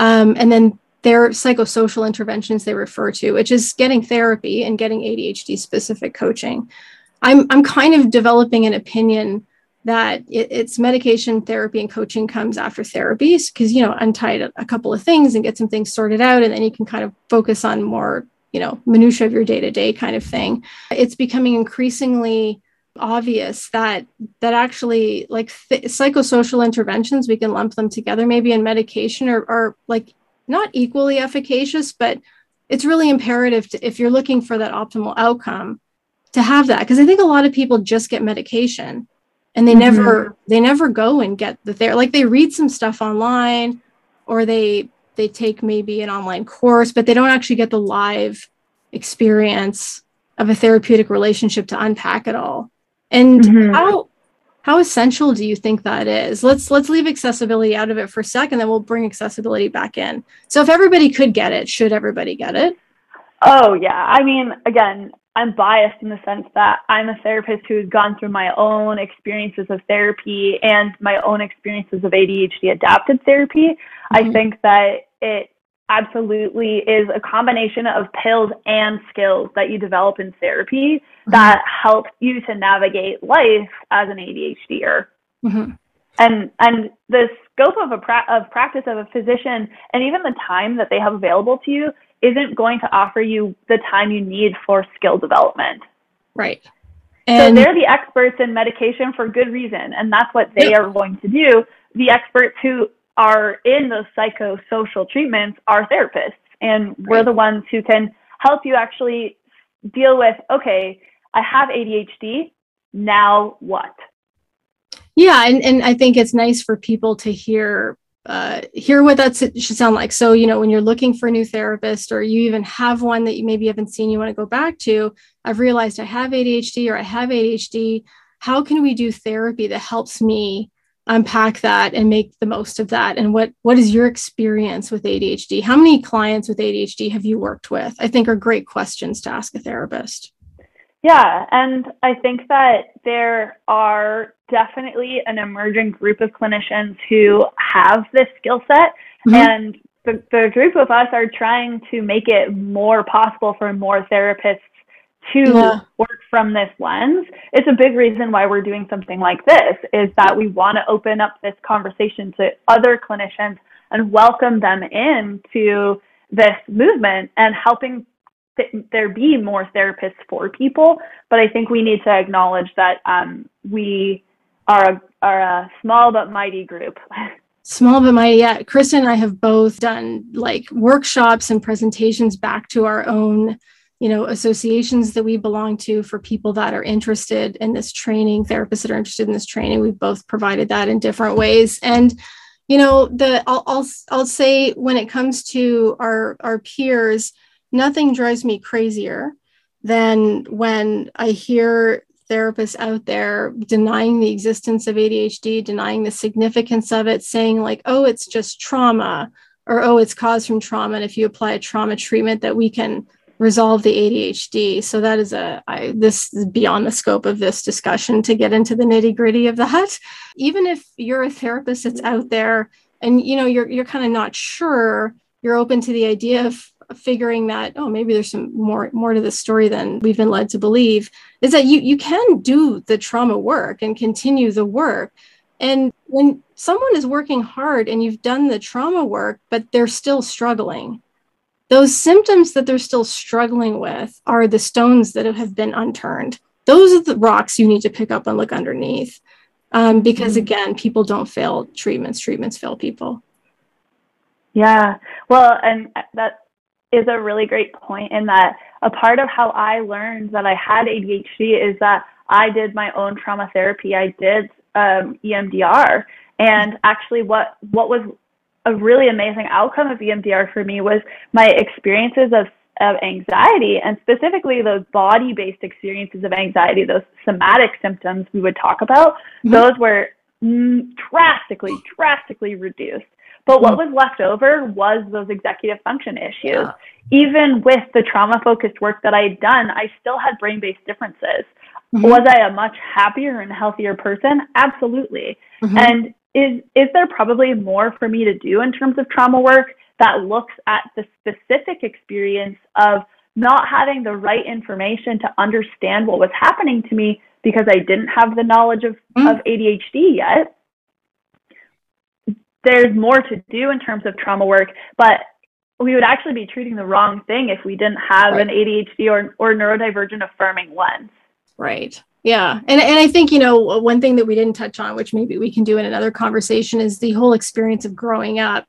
Um, and then their psychosocial interventions they refer to, which is getting therapy and getting A D H D specific coaching. I'm I'm kind of developing an opinion that it, it's medication, therapy, and coaching comes after therapy because, you know, untie a, a couple of things and get some things sorted out. And then you can kind of focus on more, you know, minutia of your day-to-day kind of thing. It's becoming increasingly obvious that that actually like th- psychosocial interventions, we can lump them together maybe, and medication are, are like not equally efficacious, but it's really imperative to, if you're looking for that optimal outcome, to have that. Because I think a lot of people just get medication and they mm-hmm. never they never go and get the therapy. Like they read some stuff online or they they take maybe an online course, but they don't actually get the live experience of a therapeutic relationship to unpack it all. And mm-hmm. how how essential do you think that is? Let's let's leave accessibility out of it for a second, then we'll bring accessibility back in. So if everybody could get it, should everybody get it? Oh yeah. I mean, again, I'm biased in the sense that I'm a therapist who's gone through my own experiences of therapy and my own experiences of A D H D-adapted therapy. Mm-hmm. I think that it absolutely is a combination of pills and skills that you develop in therapy that mm-hmm. help you to navigate life as an ADHDer. Mm-hmm. And and the scope of a pra- of practice of a physician and even the time that they have available to you isn't going to offer you the time you need for skill development. Right. And so they're the experts in medication for good reason, and that's what they yeah. are going to do. The experts who are in those psychosocial treatments are therapists, and we're right. the ones who can help you actually deal with, okay, I have A D H D, now what? Yeah, and, and I think it's nice for people to hear uh, hear what that should sound like. So, you know, when you're looking for a new therapist or you even have one that you maybe haven't seen, you want to go back to, I've realized I have A D H D or I have A D H D. How can we do therapy that helps me unpack that and make the most of that? And what what is your experience with A D H D? How many clients with A D H D have you worked with? I think are great questions to ask a therapist. Yeah, and I think that there are definitely an emerging group of clinicians who have this skill set, mm-hmm. and the, the group of us are trying to make it more possible for more therapists to yeah. work from this lens. It's a big reason why we're doing something like this, is that we want to open up this conversation to other clinicians and welcome them in to this movement and helping th- there be more therapists for people. But I think we need to acknowledge that um, we are a, are a small but mighty group. Small but mighty, yeah. Krista and I have both done like workshops and presentations back to our own, you know, associations that we belong to for people that are interested in this training, therapists that are interested in this training. We've both provided that in different ways. And, you know, the, I'll, I'll, I'll say when it comes to our, our peers, nothing drives me crazier than when I hear therapists out there denying the existence of A D H D, denying the significance of it, saying like, oh, it's just trauma, or, oh, it's caused from trauma. And if you apply a trauma treatment that we can resolve the A D H D. So that is a, I, this is beyond the scope of this discussion to get into the nitty gritty of that. Even if you're a therapist that's out there and, you know, you're, you're kind of not sure, you're open to the idea of figuring that, oh, maybe there's some more, more to the story than we've been led to believe, is that you, you can do the trauma work and continue the work. And when someone is working hard and you've done the trauma work, but they're still struggling, those symptoms that they're still struggling with are the stones that have been unturned. Those are the rocks you need to pick up and look underneath. Um, because again, people don't fail treatments, treatments fail people. Yeah, well, and that is a really great point in that a part of how I learned that I had A D H D is that I did my own trauma therapy. I did um, E M D R, and actually what, what was a really amazing outcome of E M D R for me was my experiences of, of anxiety, and specifically those body-based experiences of anxiety, those somatic symptoms we would talk about, mm-hmm. those were mm, drastically, drastically reduced. But what was left over was those executive function issues. Yeah. Even with the trauma-focused work that I had done, I still had brain-based differences. Mm-hmm. Was I a much happier and healthier person? Absolutely. Mm-hmm. And Is, is there probably more for me to do in terms of trauma work that looks at the specific experience of not having the right information to understand what was happening to me because I didn't have the knowledge of, mm. of A D H D yet? There's more to do in terms of trauma work, but we would actually be treating the wrong thing if we didn't have right. an A D H D or, or neurodivergent affirming lens. Right. Yeah. And, and I think, you know, one thing that we didn't touch on, which maybe we can do in another conversation, is the whole experience of growing up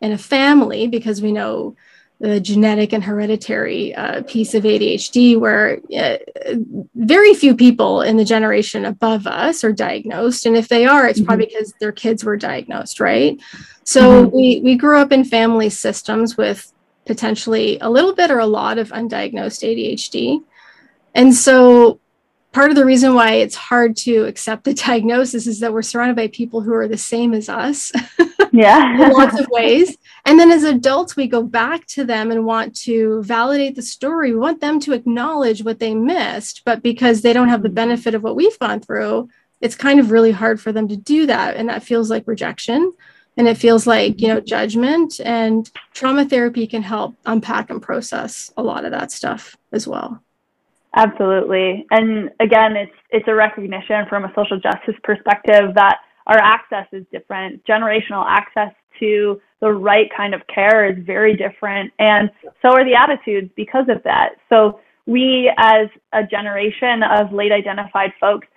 in a family, because we know the genetic and hereditary uh, piece of A D H D, where uh, very few people in the generation above us are diagnosed. And if they are, it's mm-hmm. probably because their kids were diagnosed, right? So mm-hmm. we, we grew up in family systems with potentially a little bit or a lot of undiagnosed A D H D. And so part of the reason why it's hard to accept the diagnosis is that we're surrounded by people who are the same as us yeah. in lots of ways. And then as adults, we go back to them and want to validate the story. We want them to acknowledge what they missed, but because they don't have the benefit of what we've gone through, it's kind of really hard for them to do that. And that feels like rejection. And it feels like, you know, judgment. And trauma therapy can help unpack and process a lot of that stuff as well. Absolutely. And again, it's it's a recognition from a social justice perspective that our access is different. Generational access to the right kind of care is very different. And so are the attitudes because of that. So we, as a generation of late identified folks,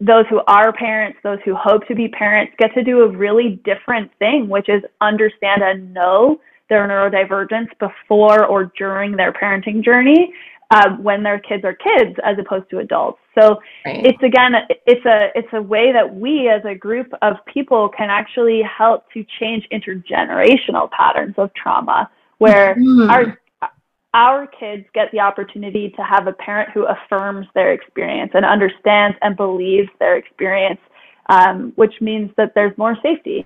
those who are parents, those who hope to be parents, get to do a really different thing, which is understand and know their neurodivergence before or during their parenting journey. Uh, when their kids are kids as opposed to adults. So right. it's again, it's a it's a way that we as a group of people can actually help to change intergenerational patterns of trauma, where mm-hmm. our our kids get the opportunity to have a parent who affirms their experience and understands and believes their experience, um, which means that there's more safety.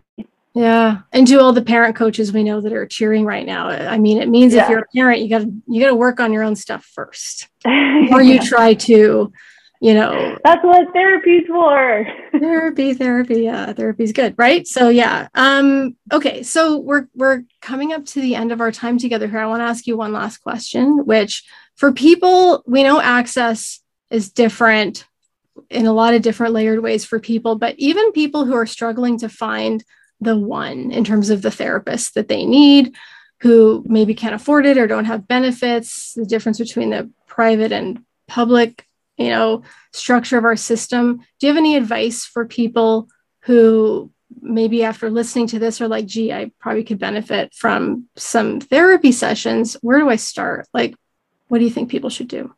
Yeah. And to all the parent coaches we know that are cheering right now, I mean, it means yeah. if you're a parent, you gotta, you gotta work on your own stuff first, or you try to, you know, that's what therapy's for. therapy, therapy. Yeah. Therapy's good. Right. So, yeah. Um, okay. So we're, we're coming up to the end of our time together here. I want to ask you one last question, which for people, we know access is different in a lot of different layered ways for people, but even people who are struggling to find the one in terms of the therapist that they need, who maybe can't afford it or don't have benefits, the difference between the private and public, you know, structure of our system. Do you have any advice for people who maybe after listening to this are like, gee, I probably could benefit from some therapy sessions? Where do I start? Like, what do you think people should do?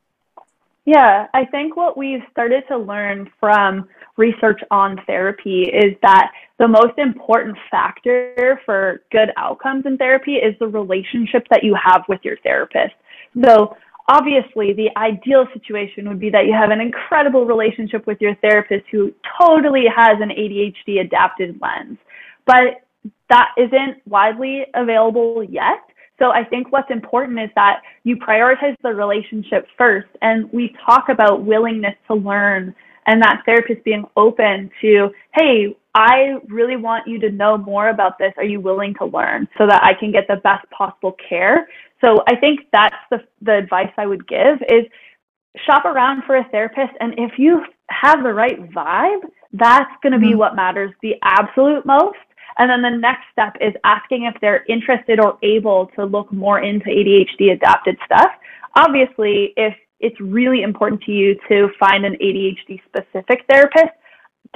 Yeah, I think what we've started to learn from research on therapy is that the most important factor for good outcomes in therapy is the relationship that you have with your therapist. So obviously, the ideal situation would be that you have an incredible relationship with your therapist who totally has an A D H D-adapted lens, but that isn't widely available yet. So I think what's important is that you prioritize the relationship first, and we talk about willingness to learn and that therapist being open to, hey, I really want you to know more about this. Are you willing to learn so that I can get the best possible care? So I think that's the, the advice I would give is shop around for a therapist. And if you have the right vibe, that's going to be what matters the absolute most. And then the next step is asking if they're interested or able to look more into A D H D-adapted stuff. Obviously, if it's really important to you to find an A D H D-specific therapist,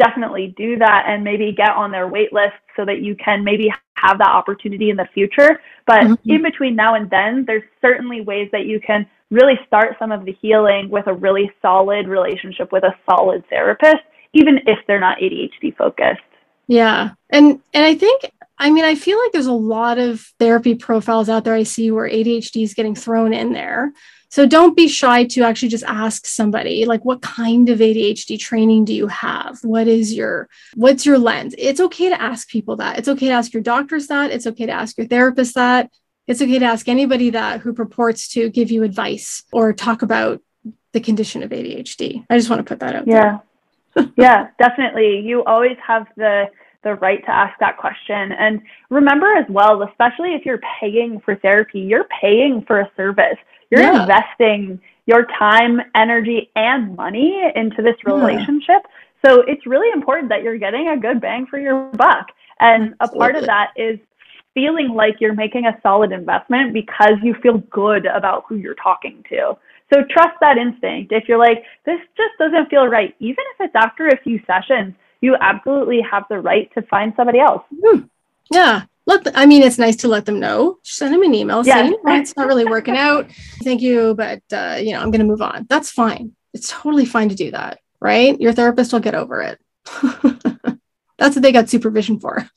definitely do that and maybe get on their wait list so that you can maybe have that opportunity in the future. But mm-hmm. in between now and then, there's certainly ways that you can really start some of the healing with a really solid relationship with a solid therapist, even if they're not A D H D-focused. Yeah. And and I think, I mean, I feel like there's a lot of therapy profiles out there I see where A D H D is getting thrown in there. So don't be shy to actually just ask somebody, like, what kind of A D H D training do you have? What is your, what's your lens? It's okay to ask people that. It's okay to ask your doctors that. It's okay to ask your therapist that. It's okay to ask anybody that who purports to give you advice or talk about the condition of A D H D. I just want to put that out yeah. there. Yeah, definitely. You always have the the right to ask that question. And remember as well, especially if you're paying for therapy, you're paying for a service. You're yeah. investing your time, energy, and money into this relationship. Yeah. So it's really important that you're getting a good bang for your buck. And a part of that is feeling like you're making a solid investment because you feel good about who you're talking to. So trust that instinct. If you're like, this just doesn't feel right, even if it's after a few sessions, you absolutely have the right to find somebody else. Hmm. Yeah. Let the, I mean, it's nice to let them know. Send them an email yeah. saying, oh, it's not really working out. Thank you, but uh, you know, I'm going to move on. That's fine. It's totally fine to do that, right? Your therapist will get over it. That's what they got supervision for.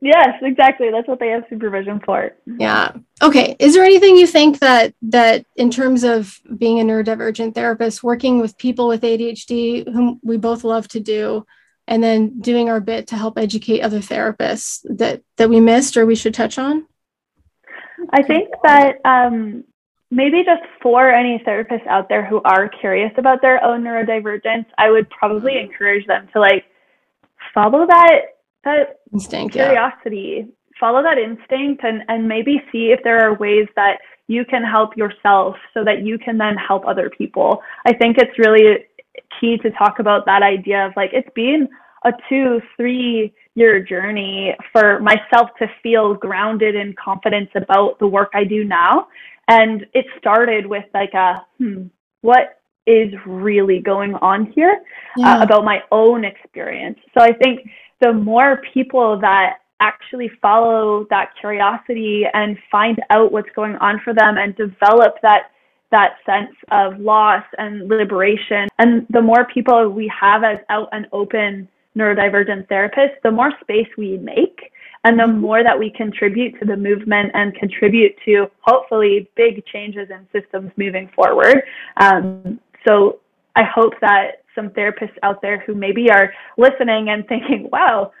Yes, exactly. That's what they have supervision for. Yeah. Okay. Is there anything you think that, that in terms of being a neurodivergent therapist, working with people with A D H D, whom we both love to do, and then doing our bit to help educate other therapists that, that we missed or we should touch on? I think that um, maybe just for any therapists out there who are curious about their own neurodivergence, I would probably encourage them to like follow that That instinct, curiosity, yeah. follow that instinct and, and maybe see if there are ways that you can help yourself so that you can then help other people. I think it's really key to talk about that idea of like, it's been a two, three year journey for myself to feel grounded in confidence about the work I do now. And it started with like a, hmm, what is really going on here yeah. uh, about my own experience. So I think the more people that actually follow that curiosity and find out what's going on for them and develop that that sense of loss and liberation, and the more people we have as out and open neurodivergent therapists, the more space we make and the more that we contribute to the movement and contribute to hopefully big changes in systems moving forward. Um, so I hope that some therapists out there who maybe are listening and thinking, wow,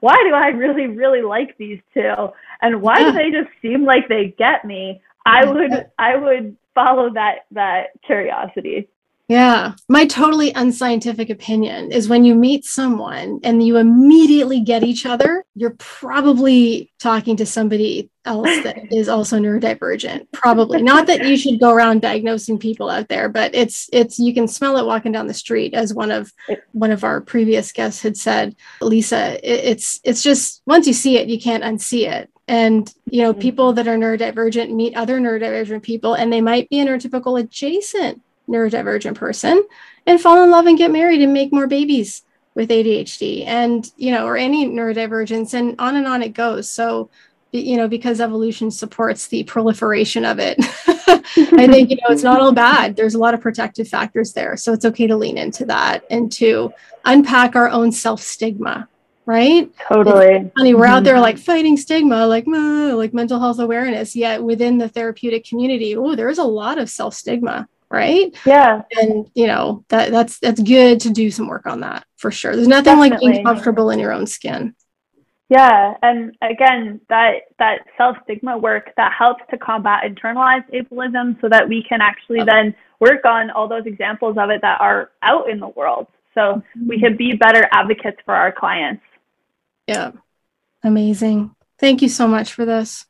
why do I really, really like these two? And why yeah. do they just seem like they get me? I would, I would follow that, that curiosity. Yeah. My totally unscientific opinion is when you meet someone and you immediately get each other, you're probably talking to somebody else that is also neurodivergent, probably. Not that you should go around diagnosing people out there, but it's it's you can smell it walking down the street, as one of one of our previous guests had said, Lisa. It, it's it's just once you see it, you can't unsee it. And you know, people that are neurodivergent meet other neurodivergent people, and they might be a neurotypical-adjacent neurodivergent person, and fall in love and get married and make more babies with A D H D, and you know, or any neurodivergence, and on and on it goes. So, you know, because evolution supports the proliferation of it, I think, you know, it's not all bad. There's a lot of protective factors there, so it's okay to lean into that and to unpack our own self-stigma, right? Totally. Funny, we're mm-hmm. out there like fighting stigma, like like mental health awareness. Yet within the therapeutic community, oh, there is a lot of self-stigma. Right. Yeah. And you know, that that's, that's good to do some work on that for sure. There's nothing Definitely. like being comfortable in your own skin. Yeah. And again, that, that self-stigma work that helps to combat internalized ableism so that we can actually okay. then work on all those examples of it that are out in the world. So mm-hmm. we can be better advocates for our clients. Yeah. Amazing. Thank you so much for this.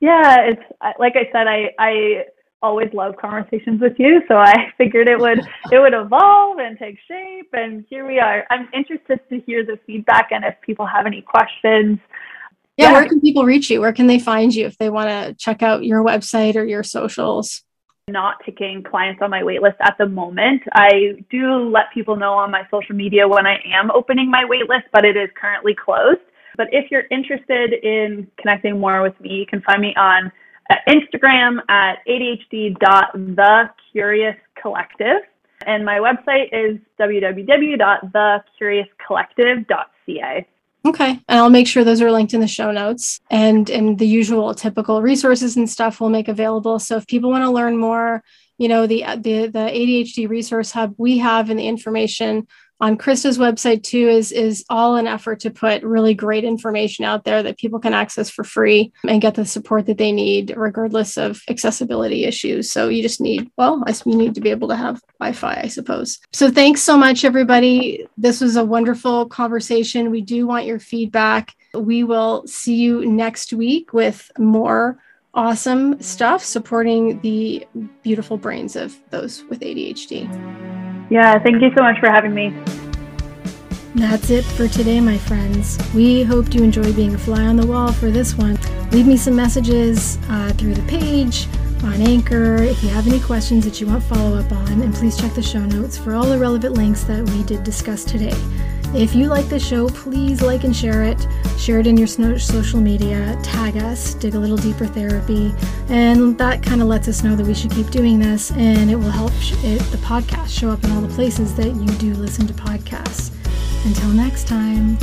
Yeah. It's like I said, I, I, always love conversations with you, so I figured it would it would evolve and take shape, and here we are. I'm interested to hear the feedback and if people have any questions. Yeah, yeah. Where can people reach you? Where can they find you if they want to check out your website or your socials? I'm not taking clients on my wait list at the moment. I do let people know on my social media when I am opening my wait list, but it is currently closed. But if you're interested in connecting more with me, you can find me on at Instagram at A D H D dot the curious collective. And my website is w w w dot the curious collective dot c a. Okay. And I'll make sure those are linked in the show notes, and, and the usual typical resources and stuff we'll make available. So if people want to learn more, you know, the, the, the A D H D resource hub we have and the information on Krista's website too is, is all an effort to put really great information out there that people can access for free and get the support that they need, regardless of accessibility issues. So you just need, well, you need to be able to have Wi-Fi, I suppose. So thanks so much, everybody. This was a wonderful conversation. We do want your feedback. We will see you next week with more awesome stuff supporting the beautiful brains of those with A D H D. Yeah, thank you so much for having me. That's it for today, my friends. We hope you enjoyed being a fly on the wall for this one. Leave me some messages uh, through the page, on Anchor, if you have any questions that you want follow-up on, and please check the show notes for all the relevant links that we did discuss today. If you like the show, please like and share it. Share it in your social media, tag us, Dig a Little Deeper Therapy, and that kind of lets us know that we should keep doing this, and it will help sh- it, the podcast show up in all the places that you do listen to podcasts. Until next time.